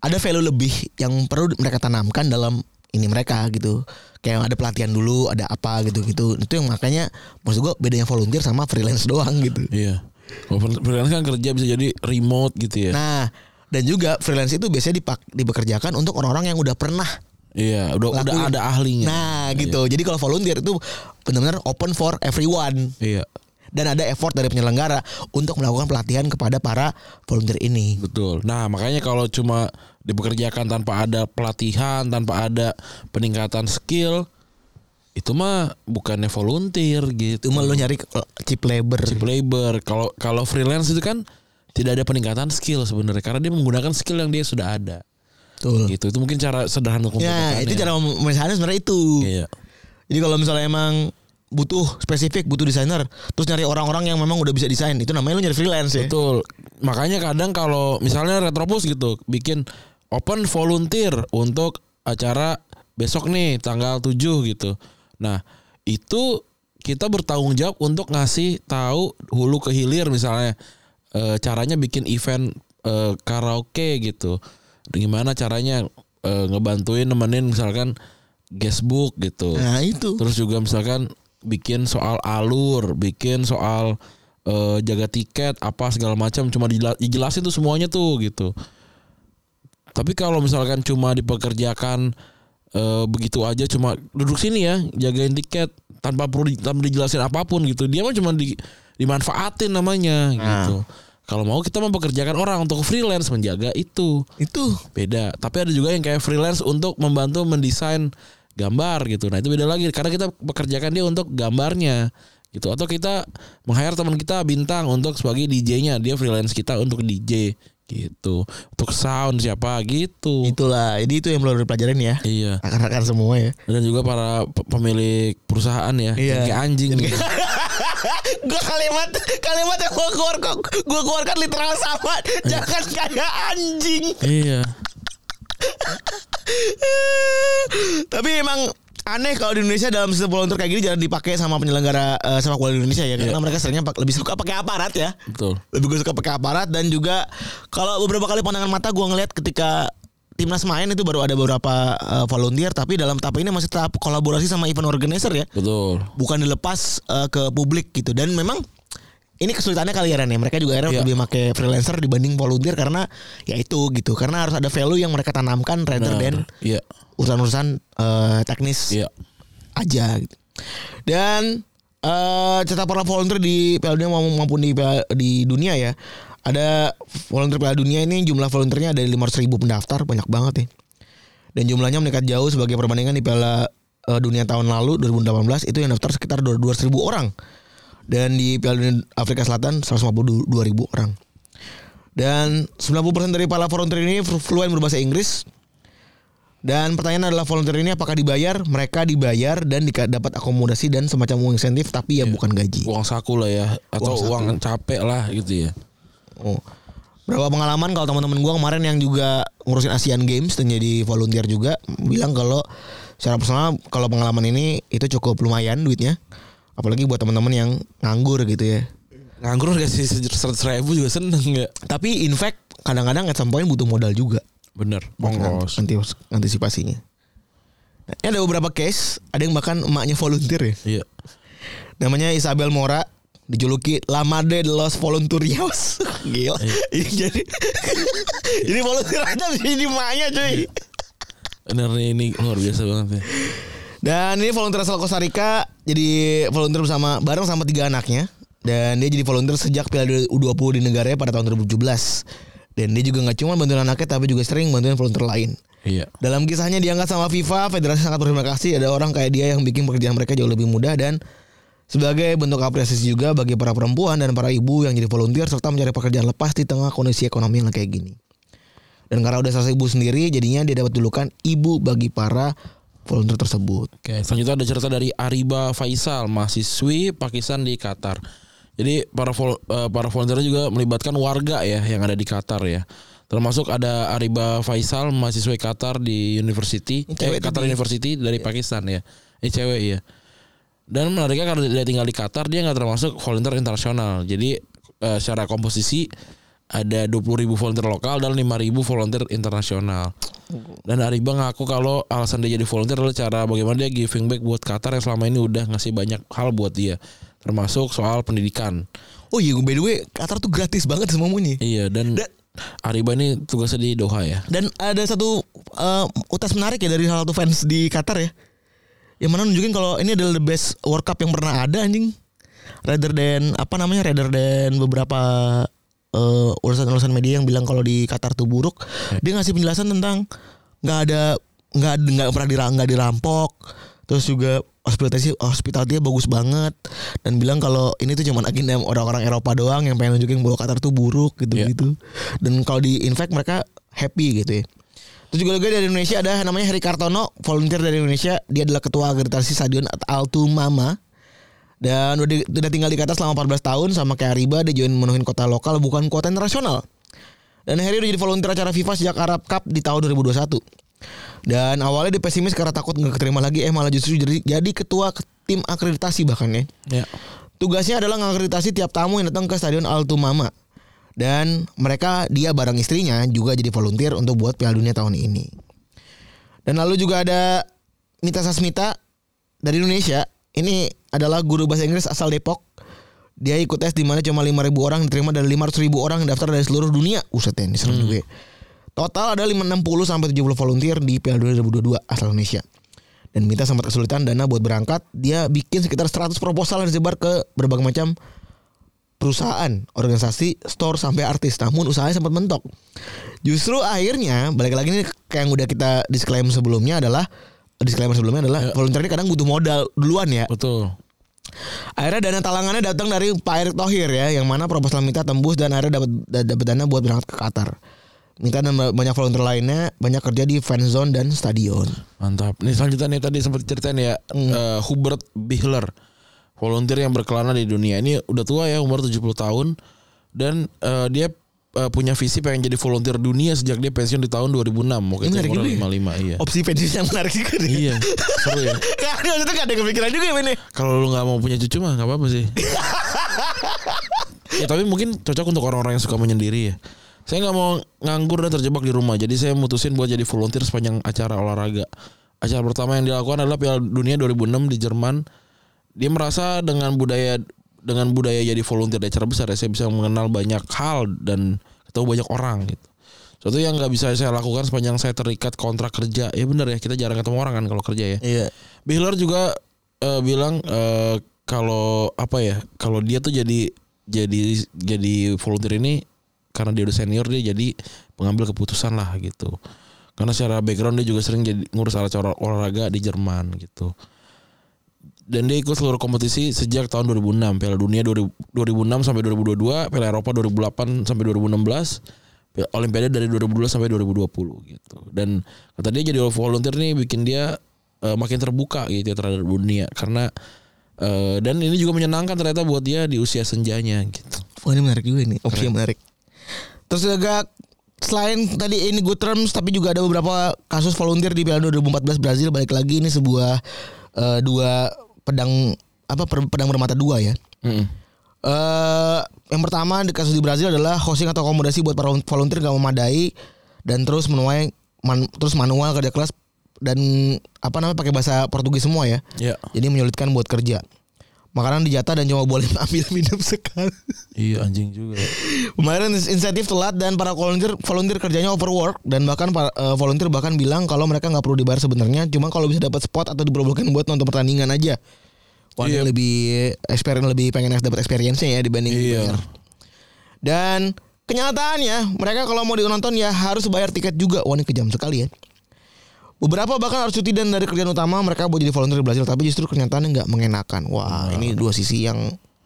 ada value lebih yang perlu mereka tanamkan dalam ini mereka gitu. Kayak ada pelatihan dulu, ada apa gitu-gitu. Itu yang makanya maksud gue bedanya volunteer sama freelance doang gitu. Iya. Freelance kan kerja bisa jadi remote gitu ya. Nah, Dan juga freelance itu biasanya dipak- dipekerjakan untuk orang-orang yang udah pernah. Iya, udah, udah ada ahlinya. Nah, gitu. Iya. Jadi kalau volunteer itu benar-benar open for everyone. Iya. Dan ada effort dari penyelenggara untuk melakukan pelatihan kepada para volunteer ini. Betul. Nah, makanya kalau cuma dipekerjakan tanpa ada pelatihan, tanpa ada peningkatan skill, itu mah bukannya volunteer gitu. Itu mah lo nyari cheap labor. Cheap labor. Kalau kalau freelance itu kan tidak ada peningkatan skill sebenarnya, karena dia menggunakan skill yang dia sudah ada. Betul. Gitu. Itu mungkin cara sederhana untuk ya, itu ya. Cara misalnya sebenarnya itu. Iya. Jadi kalau misalnya emang butuh spesifik, butuh desainer, terus nyari orang-orang yang memang udah bisa desain, itu namanya lu nyari freelance ya. Betul. Makanya kadang kalau misalnya Retropus gitu bikin open volunteer untuk acara besok nih tanggal tujuh gitu. Nah, itu kita bertanggung jawab untuk ngasih tahu hulu ke hilir, misalnya e, caranya bikin event e, karaoke gitu. Gimana caranya e, ngebantuin nemenin misalkan guestbook gitu. Nah, itu. Terus juga misalkan bikin soal alur, bikin soal uh, jaga tiket, apa segala macam, cuma dijelasin tuh semuanya tuh gitu. Tapi kalau misalkan cuma dipekerjakan uh, begitu aja, cuma duduk sini ya, jagain tiket tanpa perlu di, tanpa dijelasin apapun gitu, dia mah cuma di, dimanfaatin namanya nah. Gitu. Kalau mau kita mempekerjakan orang untuk freelance menjaga itu, itu beda. Tapi ada juga yang kayak freelance untuk membantu mendesain gambar gitu. Nah itu beda lagi, karena kita pekerjakan dia untuk gambarnya gitu. Atau kita meng-hire teman kita bintang untuk sebagai D J-nya, dia freelance kita untuk D J gitu, untuk sound siapa gitu. Itulah, jadi itu yang perlu dipelajarin ya. Iya. Akan-akan semua ya. Dan juga para pemilik perusahaan ya. Iya. Kayak anjing. Gitu. Gue kalimat kalimat yang gue keluarkan, gue keluarkan literal sama. Jangan kayak anjing. Iya. Tapi emang aneh kalau di Indonesia dalam sistem volunteer kayak gini jarang dipakai sama penyelenggara uh, sepak bola Indonesia ya, karena yeah. mereka seringnya lebih suka pakai aparat ya. Betul. Lebih suka pakai aparat. Dan juga kalau beberapa kali pandangan mata gue ngeliat ketika timnas main itu baru ada beberapa uh, volunteer, tapi dalam tahap ini masih tahap kolaborasi sama event organizer ya. Betul. Bukan dilepas uh, ke publik gitu. Dan memang ini kesulitannya kali ya, Ren. Mereka juga akhirnya yeah. lebih pakai freelancer dibanding volunteer, karena ya itu gitu. Karena harus ada value yang mereka tanamkan rather than yeah. urusan-urusan uh, teknis yeah. aja. Gitu. Dan uh, cetak para volunteer di Piala Dunia maupun di, di dunia ya. Ada volunteer Piala Dunia ini jumlah volunteernya ada lima ratus ribu pendaftar, banyak banget ya. Dan jumlahnya meningkat jauh sebagai perbandingan di Piala uh, Dunia tahun lalu dua ribu delapan belas itu yang daftar sekitar dua ratus ribu orang. Dan di Piala Dunia Afrika Selatan seratus lima puluh dua ribu orang. Dan sembilan puluh persen dari para volunteer ini fluent berbahasa Inggris. Dan pertanyaan adalah volunteer ini apakah dibayar? Mereka dibayar dan di- dapat akomodasi dan semacam uang insentif, tapi ya, ya bukan gaji. Uang saku lah ya, atau uang, uang capek lah gitu ya. Oh. Berapa pengalaman kalau teman-teman gue kemarin yang juga ngurusin Asian Games dan jadi volunteer juga bilang kalau secara personal kalau pengalaman ini itu cukup lumayan duitnya. Apalagi buat teman-teman yang nganggur gitu ya. Nganggur gak sih seratus ribu juga seneng gak? Tapi in fact kadang-kadang at some point butuh modal juga. Bener. Ongkos. Antisipasinya. Nah, ini ada beberapa case. Ada yang bahkan emaknya volunteer ya. Iya. Namanya Isabel Mora. Dijuluki La Madre de los Voluntarios. Gila. Iya. Jadi ini volunteer aja jadi emaknya cuy. Iya. Bener ini luar biasa banget ya. Dan ini volunteer asal Costa Rica, jadi volunteer bersama bareng sama tiga anaknya. Dan dia jadi volunteer sejak Piala U dua puluh di negaranya pada tahun dua ribu tujuh belas. Dan dia juga gak cuma bantuin anaknya, tapi juga sering bantuin volunteer lain. Iya. Dalam kisahnya diangkat sama FIFA, federasi sangat berterima kasih. Ada orang kayak dia yang bikin pekerjaan mereka jauh lebih mudah. Dan sebagai bentuk apresiasi juga bagi para perempuan dan para ibu yang jadi volunteer, serta mencari pekerjaan lepas di tengah kondisi ekonomi yang kayak gini. Dan karena udah selesai ibu sendiri, jadinya dia dapat julukan ibu bagi para volunteer tersebut. Oke, selanjutnya ada cerita dari Ariba Faisal, mahasiswi Pakistan di Qatar. Jadi para vol, para volunteer juga melibatkan warga ya yang ada di Qatar ya. Termasuk ada Ariba Faisal, mahasiswi Qatar di University, eh, Qatar di... University dari ya. Pakistan ya. Ini cewek ya. Dan menariknya karena dia tinggal di Qatar, dia nggak termasuk volunteer internasional. Jadi eh, secara komposisi ada dua puluh ribu volunteer lokal dan lima ribu volunteer internasional. Dan Ariba ngaku kalau alasan dia jadi volunteer adalah cara bagaimana dia giving back buat Qatar yang selama ini udah ngasih banyak hal buat dia, termasuk soal pendidikan. Oh iya, by the way Qatar tuh gratis banget semuanya. Iya, dan da- Ariba ini tugasnya di Doha ya. Dan ada satu uh, utas menarik ya dari salah satu fans di Qatar ya, yang mana nunjukin kalau ini adalah the best World Cup yang pernah ada anjing, rather than apa namanya, rather than beberapa uh, urusan-urusan media yang bilang kalau di Qatar tuh buruk. hmm. Dia ngasih penjelasan tentang nggak ada nggak nggak pernah dirang, nggak dirampok, terus juga hospitality hospitality bagus banget, dan bilang kalau ini tuh cuman agenda orang-orang Eropa doang yang pengen nunjukin bahwa Qatar tuh buruk gitu-gitu. Yeah. Dan kalau di in fact mereka happy gitu ya. Terus juga dari Indonesia ada namanya Heri Kartono, volunteer dari Indonesia. Dia adalah ketua agregasi stadion Al Thumama. Dan udah, udah tinggal di Qatar selama empat belas tahun sama kayak Ariba, dia join memenuhi kota lokal bukan kota internasional. Dan Heri udah jadi volunteer acara FIFA sejak Arab Cup di tahun dua ribu dua puluh satu. Dan awalnya dia pesimis karena takut gak keterima lagi. Eh malah justru jadi, jadi ketua tim akreditasi bahkan ya. ya Tugasnya adalah ngakreditasi tiap tamu yang datang ke stadion Al Thumama. Dan mereka, dia bareng istrinya juga jadi volunteer untuk buat Piala Dunia tahun ini. Dan lalu juga ada Mita Sasmita dari Indonesia. Ini adalah guru bahasa Inggris asal Depok. Dia ikut tes dimana cuma lima ribu orang diterima dari lima ratus ribu orang yang daftar dari seluruh dunia. Uset ya, ini serem hmm. juga ya. Total ada lima ratus enam puluh sampai tujuh puluh volunteer di Piala Dunia dua ribu dua puluh dua asal Indonesia. Dan Mita sempat kesulitan dana buat berangkat. Dia bikin sekitar seratus proposal yang disebar ke berbagai macam perusahaan, organisasi, store sampai artis. Namun usahanya sempat mentok. Justru akhirnya balik lagi nih kayak yang udah kita disclaimer sebelumnya adalah disclaimer sebelumnya adalah ya. volunteer ini kadang butuh modal duluan ya. Betul. Akhirnya dana talangannya datang dari Pak Erick Thohir ya, yang mana proposal Mita tembus dan akhirnya dapat dapat dana buat berangkat ke Qatar. Mita dan banyak volunteer lainnya banyak kerja di fanzone dan stadion. Mantap. Ini selanjutnya nih, tadi sempat ceritain ya mm. uh, Hubert Bihler, volunteer yang berkelana di dunia. Ini udah tua ya, umur tujuh puluh tahun. Dan uh, dia uh, punya visi pengen jadi volunteer dunia sejak dia pensiun di tahun dua ribu enam. Mungkin umur lima puluh lima iya. Opsi pensiun yang menarik juga nih. Iya, seru ya. Gak ada, maksudnya gak ada kepikiran juga ya ini. Kalau lu gak mau punya cucu mah gak apa-apa sih. Ya tapi mungkin cocok untuk orang-orang yang suka menyendiri ya. Saya nggak mau nganggur dan terjebak di rumah, jadi saya mutusin buat jadi volunteer sepanjang acara olahraga. Acara pertama yang dilakukan adalah Piala Dunia dua ribu enam di Jerman. Dia merasa dengan budaya dengan budaya jadi volunteer di acara besar, ya, saya bisa mengenal banyak hal dan ketemu banyak orang gitu. Suatu yang nggak bisa saya lakukan sepanjang saya terikat kontrak kerja. Ya benar ya, kita jarang ketemu orang kan kalau kerja ya. Iya. Bihler juga uh, bilang uh, kalau apa ya, kalau dia tuh jadi jadi jadi volunteer ini karena dia udah senior, dia jadi pengambil keputusan lah gitu. Karena secara background dia juga sering jadi ngurus acara olahraga di Jerman gitu. Dan dia ikut seluruh kompetisi sejak tahun dua ribu enam, Piala Dunia dua ribu enam sampai dua ribu dua puluh dua, Piala Eropa dua ribu delapan sampai dua ribu enam belas, Olimpiade dari dua ribu dua belas sampai dua ribu dua puluh gitu. Dan kata dia jadi volunteer nih bikin dia uh, makin terbuka gitu ya terhadap dunia. Karena uh, dan ini juga menyenangkan ternyata buat dia di usia senjanya gitu. Oh, ini menarik juga nih. Opsi yang menarik. Terus agak selain tadi ini good terms, tapi juga ada beberapa kasus volunteer di Piala dua ribu empat belas Brazil. Balik lagi ini sebuah uh, dua pedang apa pedang bermata dua ya. Mm-hmm. Uh, yang pertama di kasus di Brazil adalah hosting atau akomodasi buat para volunteer gak memadai dan terus menuai man, terus manual kerja kelas dan apa namanya pakai bahasa Portugis semua ya. Yeah. Jadi menyulitkan buat kerja. Makanan dijatah dan cuma boleh ambil minum sekali. Iya anjing juga. Kemarin insentif telat dan para volunteer volunteer kerjanya overwork dan bahkan para, uh, volunteer bahkan bilang kalau mereka nggak perlu dibayar sebenarnya, cuma kalau bisa dapat spot atau diperbolehkan buat nonton pertandingan aja. Wah, iya. lebih experience lebih pengen dapat experience-nya ya dibanding iya. bayar. Dan kenyataannya mereka kalau mau ditonton ya harus bayar tiket juga. Wah, ini kejam sekali ya. Beberapa bahkan harus cuti dan dari kerjaan utama mereka buat jadi volunteer di Brazil, tapi justru kenyataannya nggak mengenakan. Wah, nah, ini dua sisi yang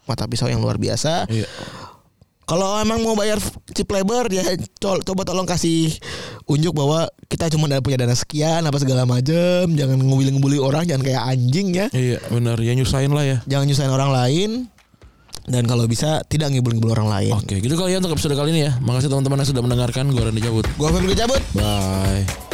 mata pisau yang luar biasa. Iya. Kalau emang mau bayar cheap labor ya co- coba tolong kasih unjuk bahwa kita cuma punya dana sekian apa segala macam, jangan ngebully-ngebully orang, jangan kayak anjing ya. Iya, benar ya, nyusahin lah ya. Jangan nyusahin orang lain. Dan kalau bisa tidak ngibul-ngibul orang lain. Oke, gitu kali ya untuk episode kali ini ya. Makasih teman-teman yang sudah mendengarkan. Gue Randy cabut. Gue Ferdi cabut. Bye.